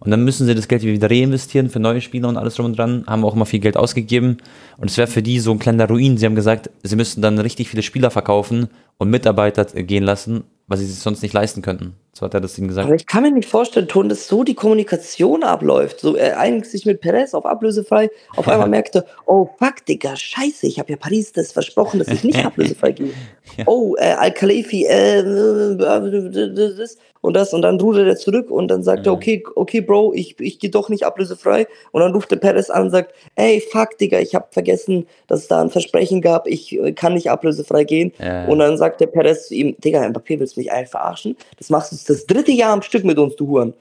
und dann müssen sie das Geld wieder reinvestieren für neue Spieler und alles drum und dran, haben auch mal viel Geld ausgegeben und es wäre für die so ein kleiner Ruin. Sie haben gesagt, sie müssten dann richtig viele Spieler verkaufen und Mitarbeiter gehen lassen, was sie sich sonst nicht leisten könnten. So hat er das ihnen gesagt. Aber ich kann mir nicht vorstellen, Ton, dass so die Kommunikation abläuft. So, er einigt sich mit Perez auf ablösefrei, auf einmal merkt er, oh fuck, Digga, scheiße, ich habe ja Paris das versprochen, dass ich nicht ablösefrei gehe. Ja. Oh, äh, Al-Khalifi, äh, das und das und dann rudert er zurück und dann sagt ja. er, okay, okay, Bro, ich, ich gehe doch nicht ablösefrei und dann ruft der Perez an und sagt, ey, fuck, Digga, ich habe vergessen, dass es da ein Versprechen gab, ich kann nicht ablösefrei gehen ja. und dann sagt der Perez zu ihm, Digga, Mbappé, willst du mich eigentlich verarschen? Das machst du das dritte Jahr am Stück mit uns, du Huren.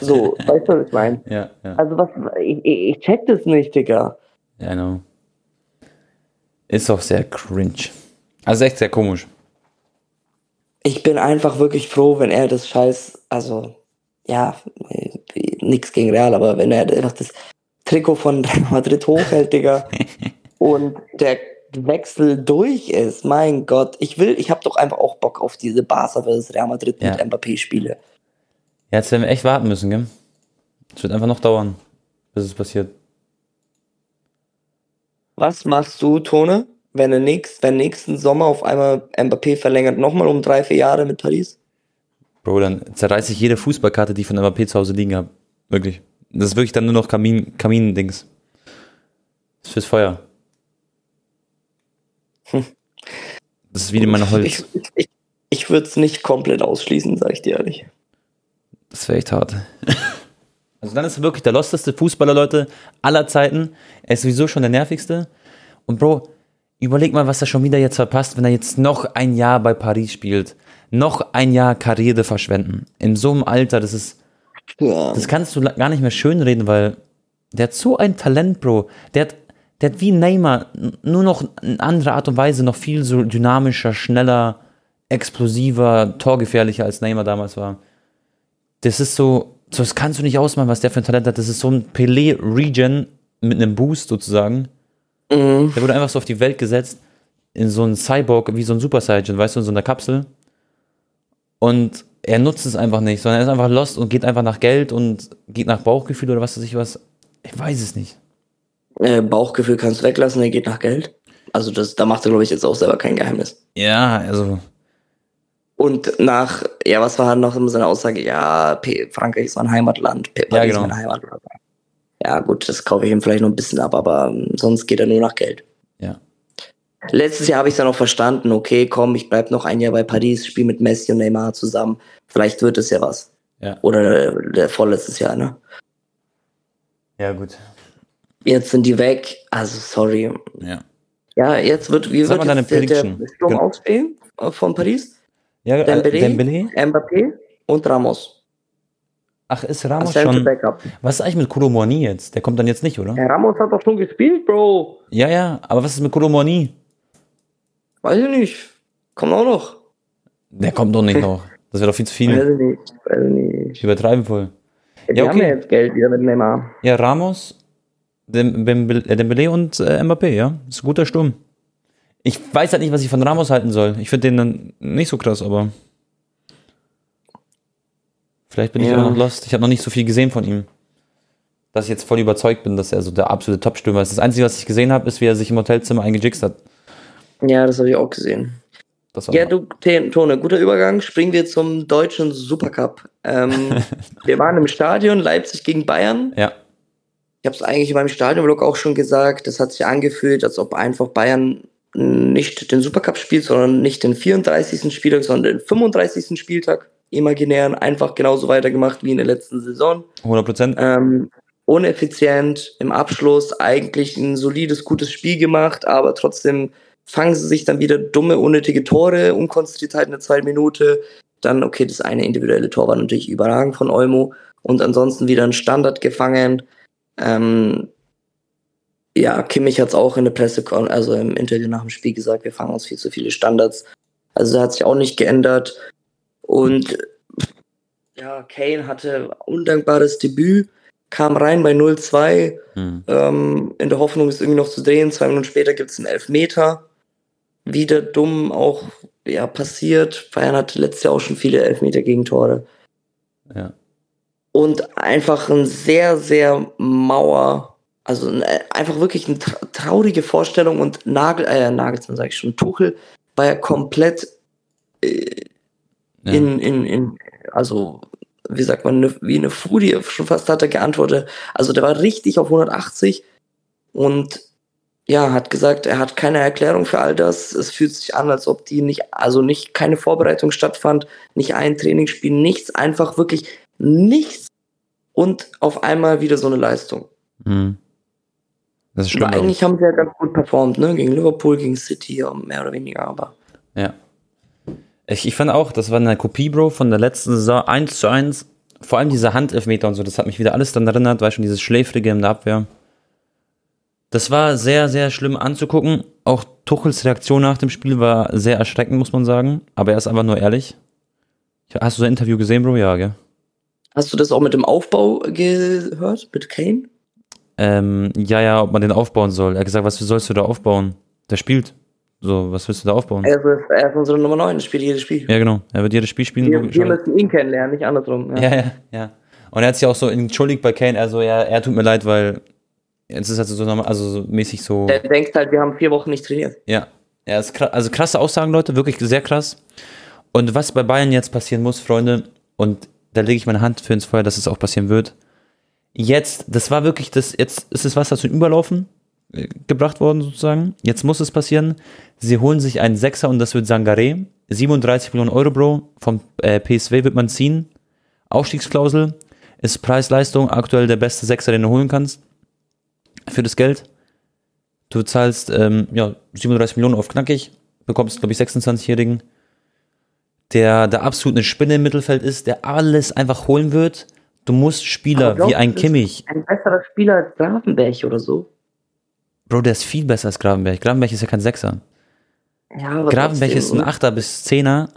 So, weißt du, was ich meine? Ja, ja. Also, was, ich, ich check das nicht, Digga. Ja, genau. Ist auch sehr cringe. Also, echt sehr komisch. Ich bin einfach wirklich froh, wenn er das Scheiß, also, ja, nichts gegen Real, aber wenn er einfach das Trikot von Madrid hochhält, Digga, und der Wechsel durch ist, mein Gott, ich will, ich habe doch einfach auch Bock auf diese Barca versus Real Madrid ja. mit Mbappé-Spiele. Ja, jetzt werden wir echt warten müssen, gell? Es wird einfach noch dauern, bis es passiert. Was machst du, Tone, wenn er nächst, wenn nächsten Sommer auf einmal Mbappé verlängert, nochmal um drei, vier Jahre mit Paris? Bro, dann zerreiße ich jede Fußballkarte, die ich von Mbappé zu Hause liegen habe. Wirklich. Das ist wirklich dann nur noch Kamin, Kamin-Dings. Das ist fürs Feuer. Das ist wie in meiner Holz. Ich, ich, ich würde es nicht komplett ausschließen, sage ich dir ehrlich. Das wäre echt hart. Also dann ist er wirklich der losteste Fußballer, Leute, aller Zeiten. Er ist sowieso schon der nervigste. Und Bro, überleg mal, was er schon wieder jetzt verpasst, wenn er jetzt noch ein Jahr bei Paris spielt. Noch ein Jahr Karriere verschwenden. In so einem Alter, das ist... Ja. Das kannst du gar nicht mehr schönreden, weil der hat so ein Talent, Bro. Der hat... Der hat wie Neymar nur noch in anderer Art und Weise noch viel so dynamischer, schneller, explosiver, torgefährlicher als Neymar damals war. Das ist so, das kannst du nicht ausmachen, was der für ein Talent hat. Das ist so ein Pelé-Regen mit einem Boost sozusagen. Mhm. Der wurde einfach so auf die Welt gesetzt, in so einen Cyborg, wie so ein Super Saiyan, weißt du, in so einer Kapsel. Und er nutzt es einfach nicht, sondern er ist einfach lost und geht einfach nach Geld und geht nach Bauchgefühl oder was weiß ich was. Ich weiß es nicht. Bauchgefühl kannst du weglassen, der geht nach Geld. Also das, da macht er, glaube ich, jetzt auch selber kein Geheimnis. Ja, also. Und nach, ja, was war noch seine Aussage? Ja, P- Frankreich ist mein Heimatland, P- Paris ja, genau. ist mein Heimatland. Ja gut, das kaufe ich ihm vielleicht noch ein bisschen ab, aber sonst geht er nur nach Geld. Ja. Letztes Jahr habe ich es dann auch verstanden, okay, komm, ich bleib noch ein Jahr bei Paris, spiele mit Messi und Neymar zusammen, vielleicht wird es ja was. Ja. Oder der, der vorletztes Jahr, ne? Ja, gut. Jetzt sind die weg, also sorry. Ja, ja jetzt wird, wie Sag wird jetzt der, der Sturm genau. ausspielen von Paris? Ja, Dembélé, Dembélé, Mbappé und Ramos. Ach, ist Ramos also schon... Backup. Was ist eigentlich mit Kolo Muani jetzt? Der kommt dann jetzt nicht, oder? Ja, Ramos hat doch schon gespielt, Bro. Ja, ja, aber was ist mit Kolo Muani? Weiß ich nicht. Kommt auch noch. Der kommt doch nicht noch. Das wäre doch viel zu viel. Weiß ich nicht, weiß ich nicht. Übertreiben voll. Ja, die ja, okay. haben ja jetzt Geld wieder mit Neymar. Ja, Ramos... Dembélé und äh, Mbappé, ja. Das ist ein guter Sturm. Ich weiß halt nicht, was ich von Ramos halten soll. Ich finde den dann nicht so krass, aber vielleicht bin ja. ich immer noch lost. Ich habe noch nicht so viel gesehen von ihm. Dass ich jetzt voll überzeugt bin, dass er so der absolute Top-Stürmer ist. Das Einzige, was ich gesehen habe, ist, wie er sich im Hotelzimmer eingejixt hat. Ja, das habe ich auch gesehen. Das war ja, du, Tone, guter Übergang. Springen wir zum deutschen Supercup. Ähm, wir waren im Stadion, Leipzig gegen Bayern. Ja. Ich habe es eigentlich in meinem Stadionblog auch schon gesagt, das hat sich angefühlt, als ob einfach Bayern nicht den Supercup spielt, sondern nicht den vierunddreißigsten Spieltag, sondern den fünfunddreißigsten Spieltag imaginären, einfach genauso weitergemacht wie in der letzten Saison. hundert Prozent. Ähm, uneffizient, im Abschluss eigentlich ein solides, gutes Spiel gemacht, aber trotzdem fangen sie sich dann wieder dumme, unnötige Tore, unkonzentriert halt in der zweiten Minute. Dann, okay, das eine individuelle Tor war natürlich überragend von Olmo und ansonsten wieder ein Standard gefangen. Ähm, ja, Kimmich hat es auch in der Presse, also im Interview nach dem Spiel gesagt, wir fangen uns viel zu viele Standards. Also da hat sich auch nicht geändert. Und ja, Kane hatte undankbares Debüt, kam rein bei null zwei, hm. ähm, in der Hoffnung, es irgendwie noch zu drehen. Zwei Minuten später gibt es einen Elfmeter. Wieder dumm auch ja, passiert. Bayern hatte letztes Jahr auch schon viele Elfmeter-Gegentore. Ja. Und einfach ein sehr, sehr Mauer, also ein, einfach wirklich eine traurige Vorstellung. Und Nagel, äh, Nagelsmann sage ich schon, Tuchel war ja komplett äh, ja. in, in, in, also wie sagt man, ne, wie eine Furie schon fast hat er geantwortet. Also der war richtig auf hundertachtzig und ja, hat gesagt, er hat keine Erklärung für all das. Es fühlt sich an, als ob die nicht, also nicht, keine Vorbereitung stattfand, nicht ein Trainingsspiel, nichts, einfach wirklich nichts und auf einmal wieder so eine Leistung. Mhm. Das ist schlimm. Aber eigentlich haben sie ja ganz gut performt, ne? Gegen Liverpool, gegen City, mehr oder weniger, aber. Ja. Ich, ich fand auch, das war eine Kopie, Bro, von der letzten Saison, eins zu eins. Vor allem diese Handelfmeter und so, das hat mich wieder alles dann erinnert, weil schon dieses Schläfrige in der Abwehr. Das war sehr, sehr schlimm anzugucken. Auch Tuchels Reaktion nach dem Spiel war sehr erschreckend, muss man sagen. Aber er ist einfach nur ehrlich. Hast du sein Interview gesehen, Bro? Ja, gell? Hast du das auch mit dem Aufbau gehört? Mit Kane? Ähm, ja, ja, ob man den aufbauen soll. Er hat gesagt, was sollst du da aufbauen? Der spielt. So, was willst du da aufbauen? Er ist, er ist unsere Nummer neun, er spielt jedes Spiel. Ja, genau. Er wird jedes Spiel spielen. Wir, wir müssen ihn kennenlernen, nicht andersrum. Ja. ja, ja, ja. Und er hat sich auch so entschuldigt bei Kane. Also, ja, er tut mir leid, weil... Jetzt ist also so normal, also so mäßig so. Der denkt halt, wir haben vier Wochen nicht trainiert. Ja, ja, ist krass, also krasse Aussagen, Leute, wirklich sehr krass. Und was bei Bayern jetzt passieren muss, Freunde, und da lege ich meine Hand für ins Feuer, dass es auch passieren wird. Jetzt, das war wirklich das, jetzt ist das Wasser zum Überlaufen gebracht worden sozusagen. Jetzt muss es passieren. Sie holen sich einen Sechser und das wird Sangaré. siebenunddreißig Millionen Euro, Bro, vom äh, P S V wird man ziehen. Aufstiegsklausel ist Preis-Leistung, aktuell der beste Sechser, den du holen kannst. Für das Geld. Du zahlst ähm, ja, siebenunddreißig Millionen auf knackig, bekommst, glaube ich, sechsundzwanzigjährigen, der der absolut eine Spinne im Mittelfeld ist, der alles einfach holen wird. Du musst Spieler glaub, wie ein Kimmich. Ein besserer Spieler als Gravenberg oder so. Bro, der ist viel besser als Gravenberg. Gravenberg ist ja kein Sechser. Ja, Gravenberg ist ein Achter bis Zehner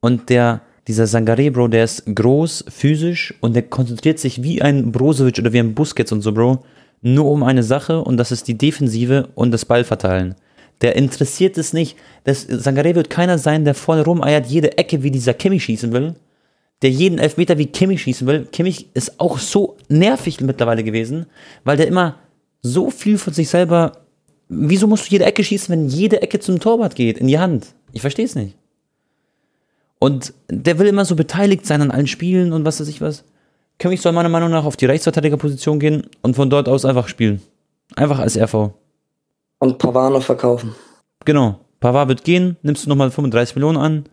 und der, dieser Sangaré, Bro, der ist groß, physisch und der konzentriert sich wie ein Brozovic oder wie ein Busquets und so, Bro. Nur um eine Sache und das ist die Defensive und das Ballverteilen. Der interessiert es nicht. Das, Sangaré wird keiner sein, der vorne rumeiert, jede Ecke wie dieser Kimmich schießen will, der jeden Elfmeter wie Kimmich schießen will. Kimmich ist auch so nervig mittlerweile gewesen, weil der immer so viel von sich selber... Wieso musst du jede Ecke schießen, wenn jede Ecke zum Torwart geht, in die Hand? Ich verstehe es nicht. Und der will immer so beteiligt sein an allen Spielen und was weiß ich was. Kimmich soll meiner Meinung nach auf die Rechtsverteidigerposition gehen und von dort aus einfach spielen. Einfach als R V. Und Pavard noch verkaufen. Genau. Pavard wird gehen, nimmst du nochmal fünfunddreißig Millionen an,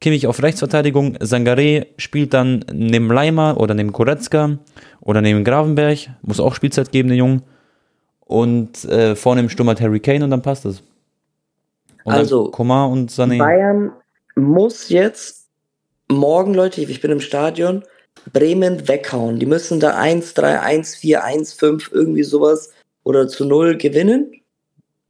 Kimmich auf Rechtsverteidigung, Sangaré spielt dann neben Leimer oder neben Goretzka oder neben Gravenberg, muss auch Spielzeit geben, den Jungen. Und äh, vorne im Sturm hat Harry Kane und dann passt es. Und also, Coman und Sané. Bayern muss jetzt morgen, Leute, ich bin im Stadion, Bremen weghauen. Die müssen da eins drei, eins vier, eins fünf, irgendwie sowas oder zu null gewinnen.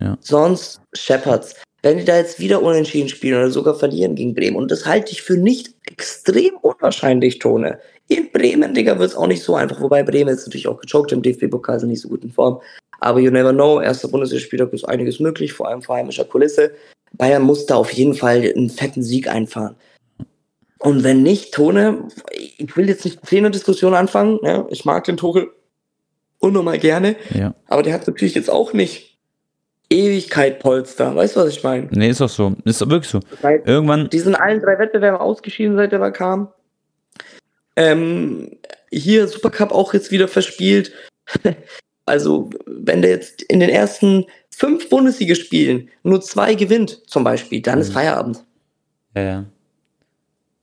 Ja. Sonst scheppert's. Wenn die da jetzt wieder unentschieden spielen oder sogar verlieren gegen Bremen, und das halte ich für nicht extrem unwahrscheinlich, Tone. In Bremen, Digga, wird's auch nicht so einfach. Wobei Bremen ist natürlich auch gechoked, im D F B-Pokal sind nicht so gut in Form. Aber you never know, erster Bundesligaspieltag ist einiges möglich, vor allem vor heimischer Kulisse. Bayern muss da auf jeden Fall einen fetten Sieg einfahren. Und wenn nicht, Tone, ich will jetzt nicht Trainerdiskussion anfangen, ja, ich mag den Tuchel unnormal gerne, ja. Aber der hat natürlich jetzt auch nicht Ewigkeit Polster, weißt du, was ich meine? Nee, ist auch so, ist wirklich so. Seit irgendwann. Die sind allen drei Wettbewerben ausgeschieden, seit er kam. Ähm, hier Supercup auch jetzt wieder verspielt. Also, wenn der jetzt in den ersten fünf Bundesligaspielen nur zwei gewinnt, zum Beispiel, dann mhm. ist Feierabend. Ja, ja.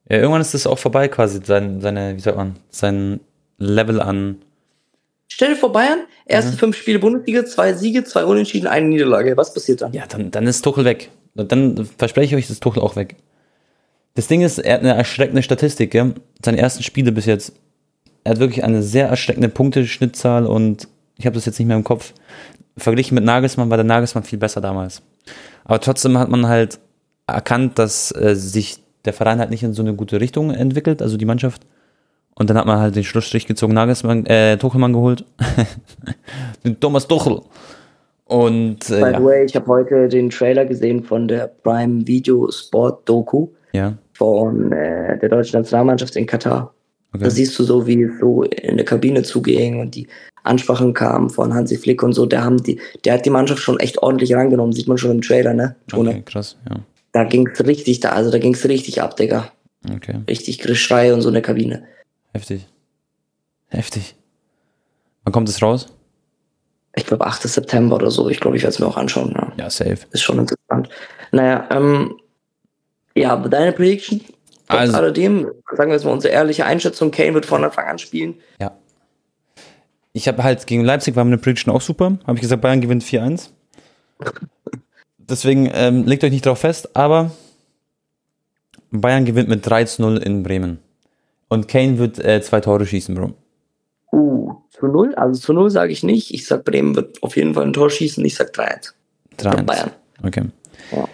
Ja, irgendwann ist das auch vorbei quasi, sein, seine, wie sagt man, sein Level an. Stell dir vor, Bayern, erste mhm. fünf Spiele Bundesliga, zwei Siege, zwei Unentschieden, eine Niederlage. Was passiert dann? Ja, dann, dann ist Tuchel weg. Dann verspreche ich euch, ist Tuchel auch weg. Das Ding ist, er hat eine erschreckende Statistik, ja? Seine ersten Spiele bis jetzt. Er hat wirklich eine sehr erschreckende Punkteschnittzahl und ich habe das jetzt nicht mehr im Kopf. Verglichen mit Nagelsmann war der Nagelsmann viel besser damals. Aber trotzdem hat man halt erkannt, dass äh, sich der Verein halt nicht in so eine gute Richtung entwickelt, also die Mannschaft. Und dann hat man halt den Schlussstrich gezogen, Nagelsmann, äh, Tuchelmann geholt. Den Thomas Tuchel. Und, äh, By the ja. way, ich habe heute den Trailer gesehen von der Prime Video Sport Doku ja. von äh, der deutschen Nationalmannschaft in Katar. Okay. Da siehst du so, wie es so in der Kabine zuging und die Ansprachen kamen von Hansi Flick und so. Der, haben die, der hat die Mannschaft schon echt ordentlich rangenommen, sieht man schon im Trailer, ne? Tone. Okay, krass, ja. Da ging es richtig, da, also da ging es richtig ab, Digga. Okay. Richtig Geschrei und so in der Kabine. Heftig. Heftig. Wann kommt es raus? Ich glaube, achter September oder so. Ich glaube, ich werde es mir auch anschauen. Ja, ja, safe. Ist schon interessant. Naja, ähm, ja, aber deine Prediction? Also, allerdings, sagen wir jetzt mal unsere ehrliche Einschätzung, Kane wird von Anfang an spielen. Ja. Ich habe halt gegen Leipzig, war meine Prediction auch super. Habe ich gesagt, Bayern gewinnt vier eins. Deswegen ähm, legt euch nicht drauf fest, aber Bayern gewinnt mit drei zu null in Bremen. Und Kane wird äh, zwei Tore schießen, Bro. Uh, zu null? Also zu null sage ich nicht. Ich sag, Bremen wird auf jeden Fall ein Tor schießen. Ich sag drei eins. drei eins. Bayern. Okay. Ja.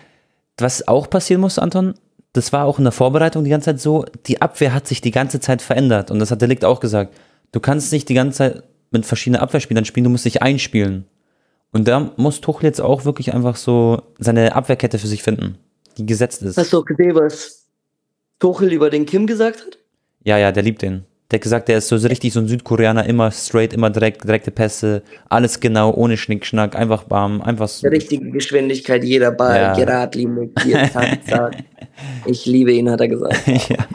Was auch passieren muss, Anton, das war auch in der Vorbereitung die ganze Zeit so, die Abwehr hat sich die ganze Zeit verändert. Und das hat der Ligt auch gesagt. Du kannst nicht die ganze Zeit mit verschiedenen Abwehrspielern spielen, du musst dich einspielen. Und da muss Tuchel jetzt auch wirklich einfach so seine Abwehrkette für sich finden, die gesetzt ist. Hast du auch gesehen, was Tuchel über den Kim gesagt hat? Ja, ja, der liebt den. Der hat gesagt, der ist so richtig so ein Südkoreaner, immer straight, immer direkt, direkte Pässe, alles genau, ohne Schnickschnack, einfach bam, einfach so. Die richtige Geschwindigkeit, jeder Ball, ja. geradlinig, hier, zack, zack. Ich liebe ihn, hat er gesagt. Ja,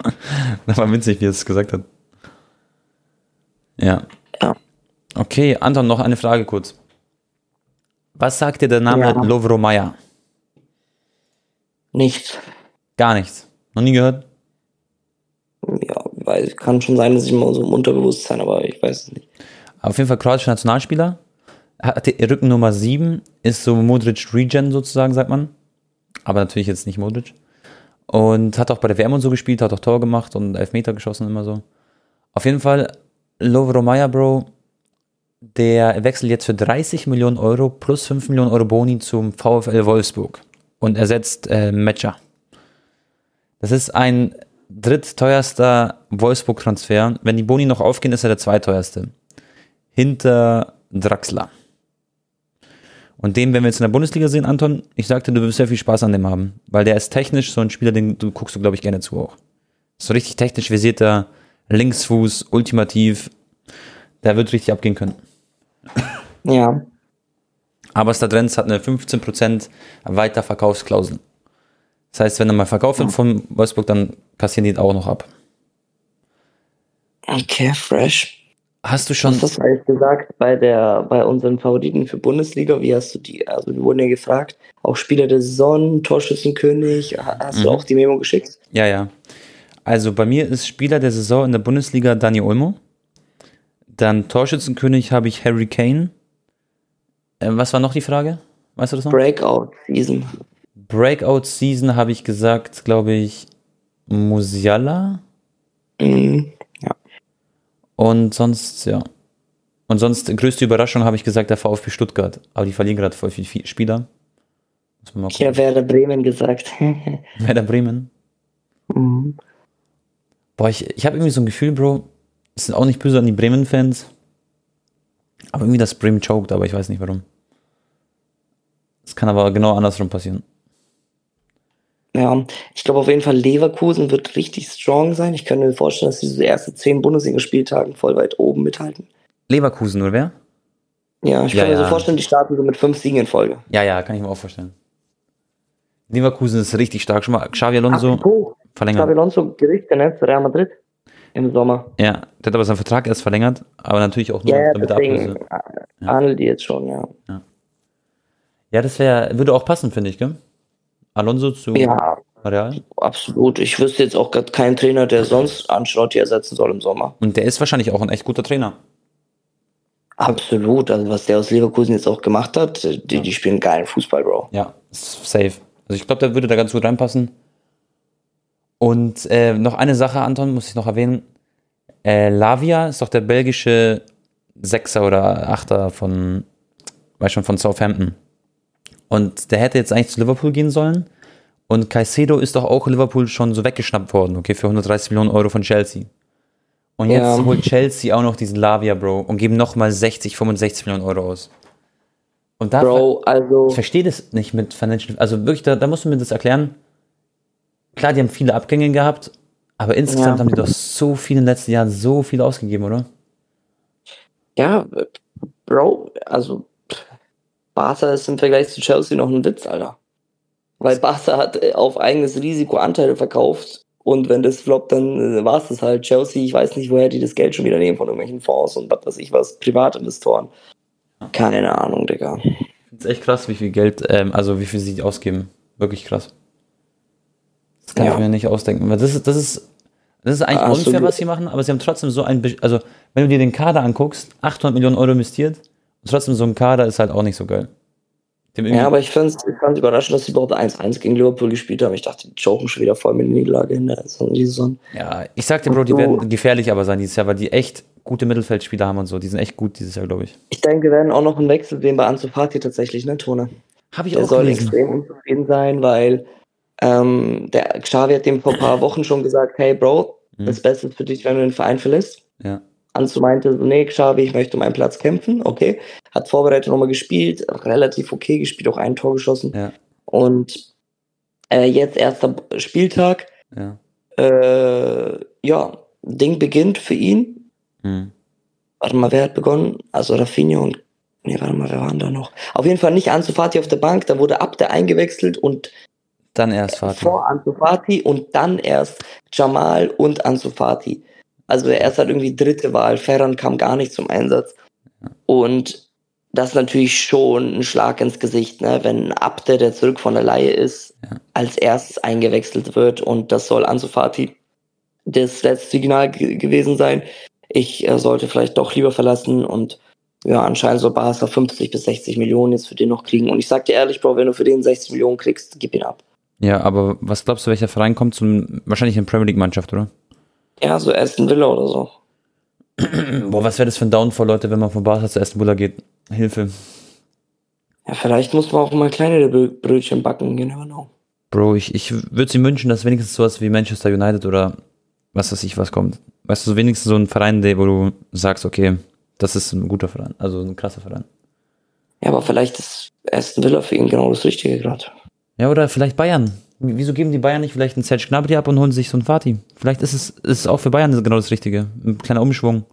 das war winzig, wie er es gesagt hat. Ja. ja. Okay, Anton, noch eine Frage kurz. Was sagt dir der Name ja. Lovro Maya? Nichts. Gar nichts? Noch nie gehört? Ja, weil kann schon sein, dass ich mal so im Unterbewusstsein, aber ich weiß es nicht. Auf jeden Fall kroatischer Nationalspieler. Hat die Rückennummer sieben, ist so Modric Regen sozusagen, sagt man. Aber natürlich jetzt nicht Modric. Und hat auch bei der W M und so gespielt, hat auch Tor gemacht und Elfmeter geschossen, immer so. Auf jeden Fall, Lovro Maya, Bro, der wechselt jetzt für dreißig Millionen Euro plus fünf Millionen Euro Boni zum VfL Wolfsburg und ersetzt äh, Metscher. Das ist ein drittteuerster Wolfsburg-Transfer. Wenn die Boni noch aufgehen, ist er der zweiteuerste. Hinter Draxler. Und den, wenn wir jetzt in der Bundesliga sehen, Anton, ich sagte, du wirst sehr viel Spaß an dem haben, weil der ist technisch so ein Spieler, den du guckst du, glaube ich, gerne zu auch. So richtig technisch versierter, Linksfuß, ultimativ. Der wird richtig abgehen können. Ja. Aber Stadrenz hat eine fünfzehn Prozent Weiterverkaufsklausel. Das heißt, wenn er mal verkauft wird von Wolfsburg, dann kassieren die auch noch ab. Okay, fresh. Hast du schon... Hast du das alles gesagt bei, der, bei unseren Favoriten für Bundesliga? Wie hast du die... Also wir wurden ja gefragt, auch Spieler der Saison, Torschützenkönig. Hast mhm. du auch die Memo geschickt? Ja, ja. Also bei mir ist Spieler der Saison in der Bundesliga Dani Olmo. Dann Torschützenkönig habe ich Harry Kane. Äh, was war noch die Frage? Weißt du das noch? Breakout Season. Breakout Season habe ich gesagt, glaube ich, Musiala. Mhm. Ja. Und sonst, ja. Und sonst, größte Überraschung habe ich gesagt, der VfB Stuttgart. Aber die verlieren gerade voll viele Spieler. Muss man mal gucken. Ich habe Werder Bremen gesagt. Werder Bremen? Mhm. Boah, ich, ich habe irgendwie so ein Gefühl, Bro, das sind auch nicht böse an die Bremen-Fans. Aber irgendwie das Bremen choked, aber ich weiß nicht warum. Es kann aber genau andersrum passieren. Ja, ich glaube auf jeden Fall, Leverkusen wird richtig strong sein. Ich kann mir vorstellen, dass diese ersten zehn Bundesliga-Spieltagen voll weit oben mithalten. Leverkusen, oder wer? Ja, ich ja, kann ja. mir so vorstellen, die starten so mit fünf Siegen in Folge. Ja, ja, kann ich mir auch vorstellen. Leverkusen ist richtig stark. Schon mal Xavi Alonso verlängert. Xavi Alonso Gericht, ne, zu Real Madrid. Im Sommer. Ja, der hat aber seinen Vertrag erst verlängert, aber natürlich auch nur yeah, damit er ablöse. Ja, handelt die jetzt schon, ja. ja. Ja, das wäre, würde auch passen, finde ich, gell? Alonso zu ja, Real? Absolut. Ich wüsste jetzt auch gerade keinen Trainer, der sonst Ancelotti ersetzen soll im Sommer. Und der ist wahrscheinlich auch ein echt guter Trainer. Absolut. Also was der aus Leverkusen jetzt auch gemacht hat, die, ja. die spielen geilen Fußball, Bro. Ja, safe. Also ich glaube, der würde da ganz gut reinpassen. Und äh, noch eine Sache, Anton, muss ich noch erwähnen. Äh, Lavia ist doch der belgische Sechser oder Achter von, weiß schon, von Southampton. Und der hätte jetzt eigentlich zu Liverpool gehen sollen. Und Caicedo ist doch auch Liverpool schon so weggeschnappt worden, okay, für hundertdreißig Millionen Euro von Chelsea. Und jetzt ja. holt Chelsea auch noch diesen Lavia, Bro, und geben nochmal sechzig, fünfundsechzig Millionen Euro aus. Und da, Bro, also ich verstehe das nicht mit Financial, also wirklich, da, da musst du mir das erklären. Klar, die haben viele Abgänge gehabt, aber insgesamt ja. haben die doch so viel in den letzten Jahren so viel ausgegeben, oder? Ja, Bro, also Barca ist im Vergleich zu Chelsea noch ein Witz, Alter. Weil Barca hat auf eigenes Risiko Anteile verkauft und wenn das floppt, dann war es das halt. Chelsea, ich weiß nicht, woher die das Geld schon wieder nehmen von irgendwelchen Fonds und was weiß ich was, Privatinvestoren. Keine Ahnung, Digga. Ich finde es echt krass, wie viel Geld, ähm, also wie viel sie ausgeben. Wirklich krass. Das kann ja. ich mir nicht ausdenken. Weil das ist, das ist, das ist eigentlich Absolut. unfair, was sie machen, aber sie haben trotzdem so ein, Be- also wenn du dir den Kader anguckst, achthundert Millionen Euro investiert, und trotzdem so ein Kader ist halt auch nicht so geil. Ja, aber ich fand es überraschend, dass sie überhaupt eins eins gegen Liverpool gespielt haben. Ich dachte, die joken schon wieder voll mit der Niederlage hin. Ja, ich sag dir, Bro, die so, werden gefährlich aber sein dieses Jahr, weil die echt gute Mittelfeldspieler haben und so. Die sind echt gut dieses Jahr, glaube ich. Ich denke, wir werden auch noch einen Wechsel sehen bei Ansu Fati tatsächlich, ne, Tone? Hab ich der auch soll gelesen. Extrem unzufrieden sein, weil ähm, der Xavi hat dem vor ein paar Wochen schon gesagt, hey, Bro, mhm. das Beste ist für dich, wenn du den Verein verlässt. Ja. Ansu meinte, nee, Xavi, ich möchte um einen Platz kämpfen, okay. Hat vorbereitet nochmal gespielt, relativ okay gespielt, auch ein Tor geschossen. Ja. Und äh, jetzt erster Spieltag. Ja, äh, ja Ding beginnt für ihn. Hm. Warte mal, wer hat begonnen? Also Rafinha und, nee, warte mal, wer waren da noch? Auf jeden Fall nicht Ansu Fati auf der Bank, da wurde Abde eingewechselt und dann erst Fati. Vor Ansu Fati und dann erst Jamal und Ansu Fati. Also er ist halt irgendwie dritte Wahl, Ferran kam gar nicht zum Einsatz. Und das ist natürlich schon ein Schlag ins Gesicht, ne? Wenn ein Abde, der zurück von der Leihe ist, ja. als erstes eingewechselt wird. Und das soll Ansu Fati das letzte Signal g- gewesen sein. Ich äh, sollte vielleicht doch lieber verlassen. Und ja, anscheinend soll Barca fünfzig bis sechzig Millionen jetzt für den noch kriegen. Und ich sag dir ehrlich, Bro, wenn du für den sechzig Millionen kriegst, gib ihn ab. Ja, aber was glaubst du, welcher Verein kommt? Zum, wahrscheinlich eine Premier League-Mannschaft, oder? Ja, so Aston Villa oder so. Boah, was wäre das für ein Downfall, Leute, wenn man von Barca zu Aston Villa geht? Hilfe. Ja, vielleicht muss man auch mal kleinere Brötchen backen, genau. Bro, ich, ich würde sie wünschen, dass wenigstens sowas wie Manchester United oder was weiß ich was kommt. Weißt du, so wenigstens so ein Verein, wo du sagst, okay, das ist ein guter Verein, also ein krasser Verein. Ja, aber vielleicht ist Aston Villa für ihn genau das Richtige gerade. Ja, oder vielleicht Bayern. Wieso geben die Bayern nicht vielleicht einen Serge Gnabry ab und holen sich so einen Fati? Vielleicht ist es, ist es auch für Bayern genau das Richtige. Ein kleiner Umschwung.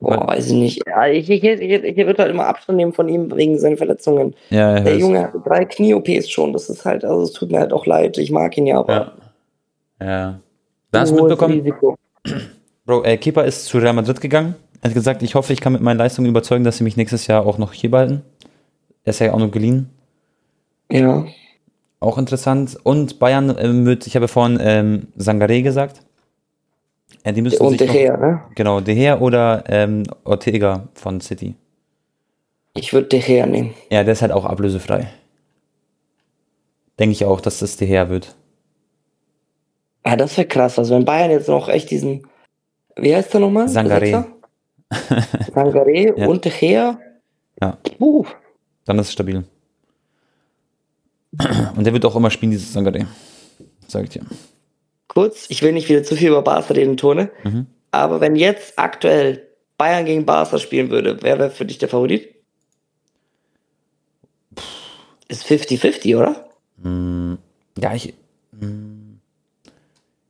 Boah, weiß ich nicht. Ja, ich, ich, ich, ich würde halt immer Abstand nehmen von ihm wegen seinen Verletzungen. Ja, der Junge hat drei Knie-O Ps schon. Das ist halt, also es tut mir halt auch leid. Ich mag ihn ja, aber. Ja. ja. Da hast du mitbekommen. Bro, äh, Kepa ist zu Real Madrid gegangen. Er hat gesagt, ich hoffe, ich kann mit meinen Leistungen überzeugen, dass sie mich nächstes Jahr auch noch hier behalten. Er ist ja auch noch geliehen. Ja. Auch interessant. Und Bayern ähm, mit, ich habe vorhin ähm, Sangaré gesagt. Äh, die müssen und sich De Gea, noch, ne? Genau, De Gea oder ähm, Ortega von City. Ich würde De Gea nehmen. Ja, der ist halt auch ablösefrei. Denke ich auch, dass das De Gea wird. Ja, das wäre krass. Also wenn Bayern jetzt noch echt diesen, wie heißt der nochmal? Sangaré. Sangaré ja. und De Gea. Ja. Uh. Dann ist es stabil. Und der wird auch immer spielen, dieses Sangaré. Sag ich dir. Kurz, ich will nicht wieder zu viel über Barca reden, Tone. Mhm. Aber wenn jetzt aktuell Bayern gegen Barca spielen würde, wer wäre für dich der Favorit? Puh. Ist fünfzig fünfzig, oder? Mm, ja, ich. Mm,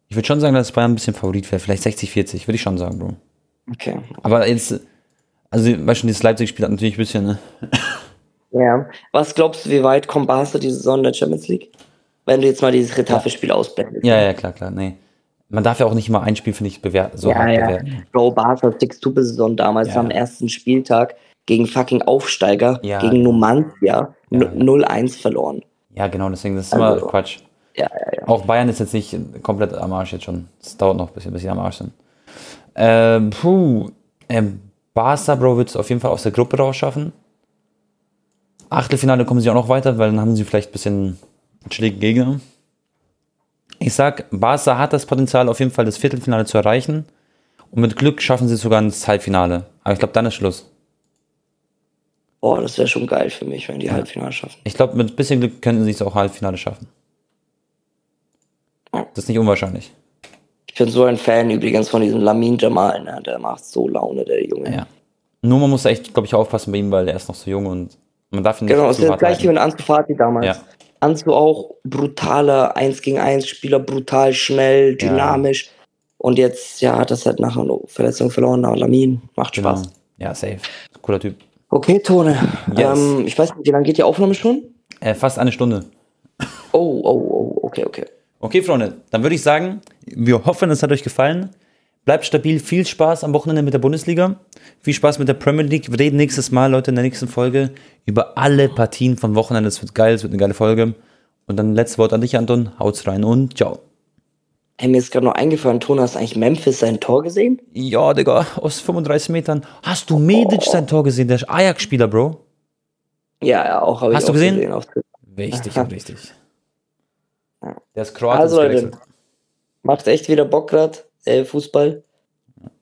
ich würde schon sagen, dass Bayern ein bisschen Favorit wäre. Vielleicht sechzig vierzig, würde ich schon sagen, Bro. Okay. Aber jetzt. Also, weißt du, dieses Leipzig-Spiel hat natürlich ein bisschen, ne? Ja. Was glaubst du, wie weit kommt Barca diese Saison in der Champions League? Wenn du jetzt mal dieses Getafe-Spiel ja. ausblendest. Ja, ja, klar, klar, nee. Man darf ja auch nicht immer ein Spiel, finde ich, bewerten. So ja, ja. Bewerten. Bro, Barca sechs-Tube-Saison damals ja. am ersten Spieltag gegen fucking Aufsteiger, ja. gegen Numancia, ja. null eins verloren. Ja, genau, deswegen das ist also, immer Quatsch. Ja, ja, ja. Auch Bayern ist jetzt nicht komplett am Arsch jetzt schon. Es dauert noch ein bisschen, bis sie am Arsch sind. Ähm, puh, ähm, Barca, Bro, wird es auf jeden Fall aus der Gruppe rausschaffen. Achtelfinale kommen sie auch noch weiter, weil dann haben sie vielleicht ein bisschen schläge Gegner. Ich sag, Barca hat das Potenzial, auf jeden Fall das Viertelfinale zu erreichen. Und mit Glück schaffen sie sogar ins Halbfinale. Aber ich glaube, dann ist Schluss. Oh, das wäre schon geil für mich, wenn die ja. Halbfinale schaffen. Ich glaube, mit ein bisschen Glück könnten sie es auch Halbfinale schaffen. Das ist nicht unwahrscheinlich. Ich bin so ein Fan übrigens von diesem Lamine Jamal, ne? Der macht so Laune, der Junge. Ja. Nur man muss echt, glaube ich, aufpassen bei ihm, weil er ist noch so jung und man darf ihn nicht. Genau, es ist das gleiche wie mit Ansu Fati damals. Ja. Ansu auch brutaler eins gegen eins Spieler, brutal, schnell, dynamisch. Ja. Und jetzt, ja, hat das halt nach einer Verletzung verloren, aber Lamine macht Spaß. Genau. Ja, safe. Cooler Typ. Okay, Tone. Yes. Ähm, ich weiß nicht, wie lange geht die Aufnahme schon? Äh, fast eine Stunde. Oh, oh, oh, okay, okay. Okay, Freunde, dann würde ich sagen, wir hoffen, es hat euch gefallen. Bleibt stabil, viel Spaß am Wochenende mit der Bundesliga. Viel Spaß mit der Premier League. Wir reden nächstes Mal, Leute, in der nächsten Folge über alle Partien vom Wochenende. Es wird geil, es wird eine geile Folge. Und dann letztes Wort an dich, Anton. Haut's rein und ciao. Hey, mir ist gerade noch eingefallen, Tone, hast du eigentlich Memphis sein Tor gesehen? Ja, Digga, aus fünfunddreißig Metern. Hast du Medic oh. sein Tor gesehen? Der ist Ajax-Spieler, Bro. Ja, ja, auch. Hast ich du auch gesehen? gesehen Wichtig und richtig. Der ist Kroatisch. Also Leute, macht echt wieder Bock gerade, äh, Fußball.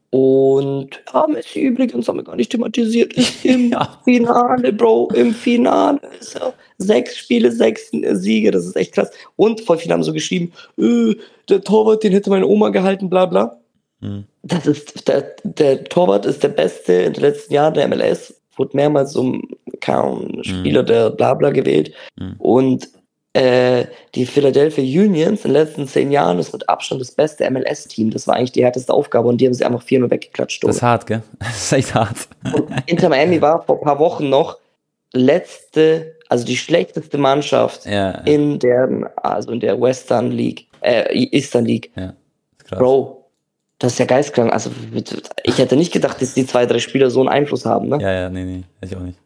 Und ja, Messi übrigens haben wir gar nicht thematisiert. Im ja. Finale, Bro, im Finale. So, sechs Spiele, sechs Siege, das ist echt krass. Und voll viele haben so geschrieben, äh, der Torwart, den hätte meine Oma gehalten, bla bla. Mhm. Das ist, der, der Torwart ist der Beste in den letzten Jahren der M L S. Wurde mehrmals so ein kaum Spieler mhm. der bla bla gewählt. Mhm. Und Äh, die Philadelphia Unions in den letzten zehn Jahren ist mit Abstand das beste M L S-Team. Das war eigentlich die härteste Aufgabe und die haben sie einfach viermal weggeklatscht. Das ist hart, gell? Das ist echt hart. Und Inter Miami war vor ein paar Wochen noch letzte, also die schlechteste Mannschaft ja, ja. in der, also in der Western League, äh, Eastern League. Ja, krass. Bro, das ist ja geistkrank. Also ich hätte nicht gedacht, dass die zwei, drei Spieler so einen Einfluss haben, ne? Ja, ja, nee, nee, hätte ich auch nicht.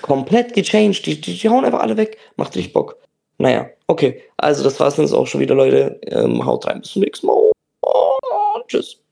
Komplett gechanged. Die, die, die hauen einfach alle weg. Macht richtig Bock. Naja, okay. Also das war's dann auch schon wieder, Leute. Ähm, haut rein. Bis zum nächsten Mal. Oh, tschüss.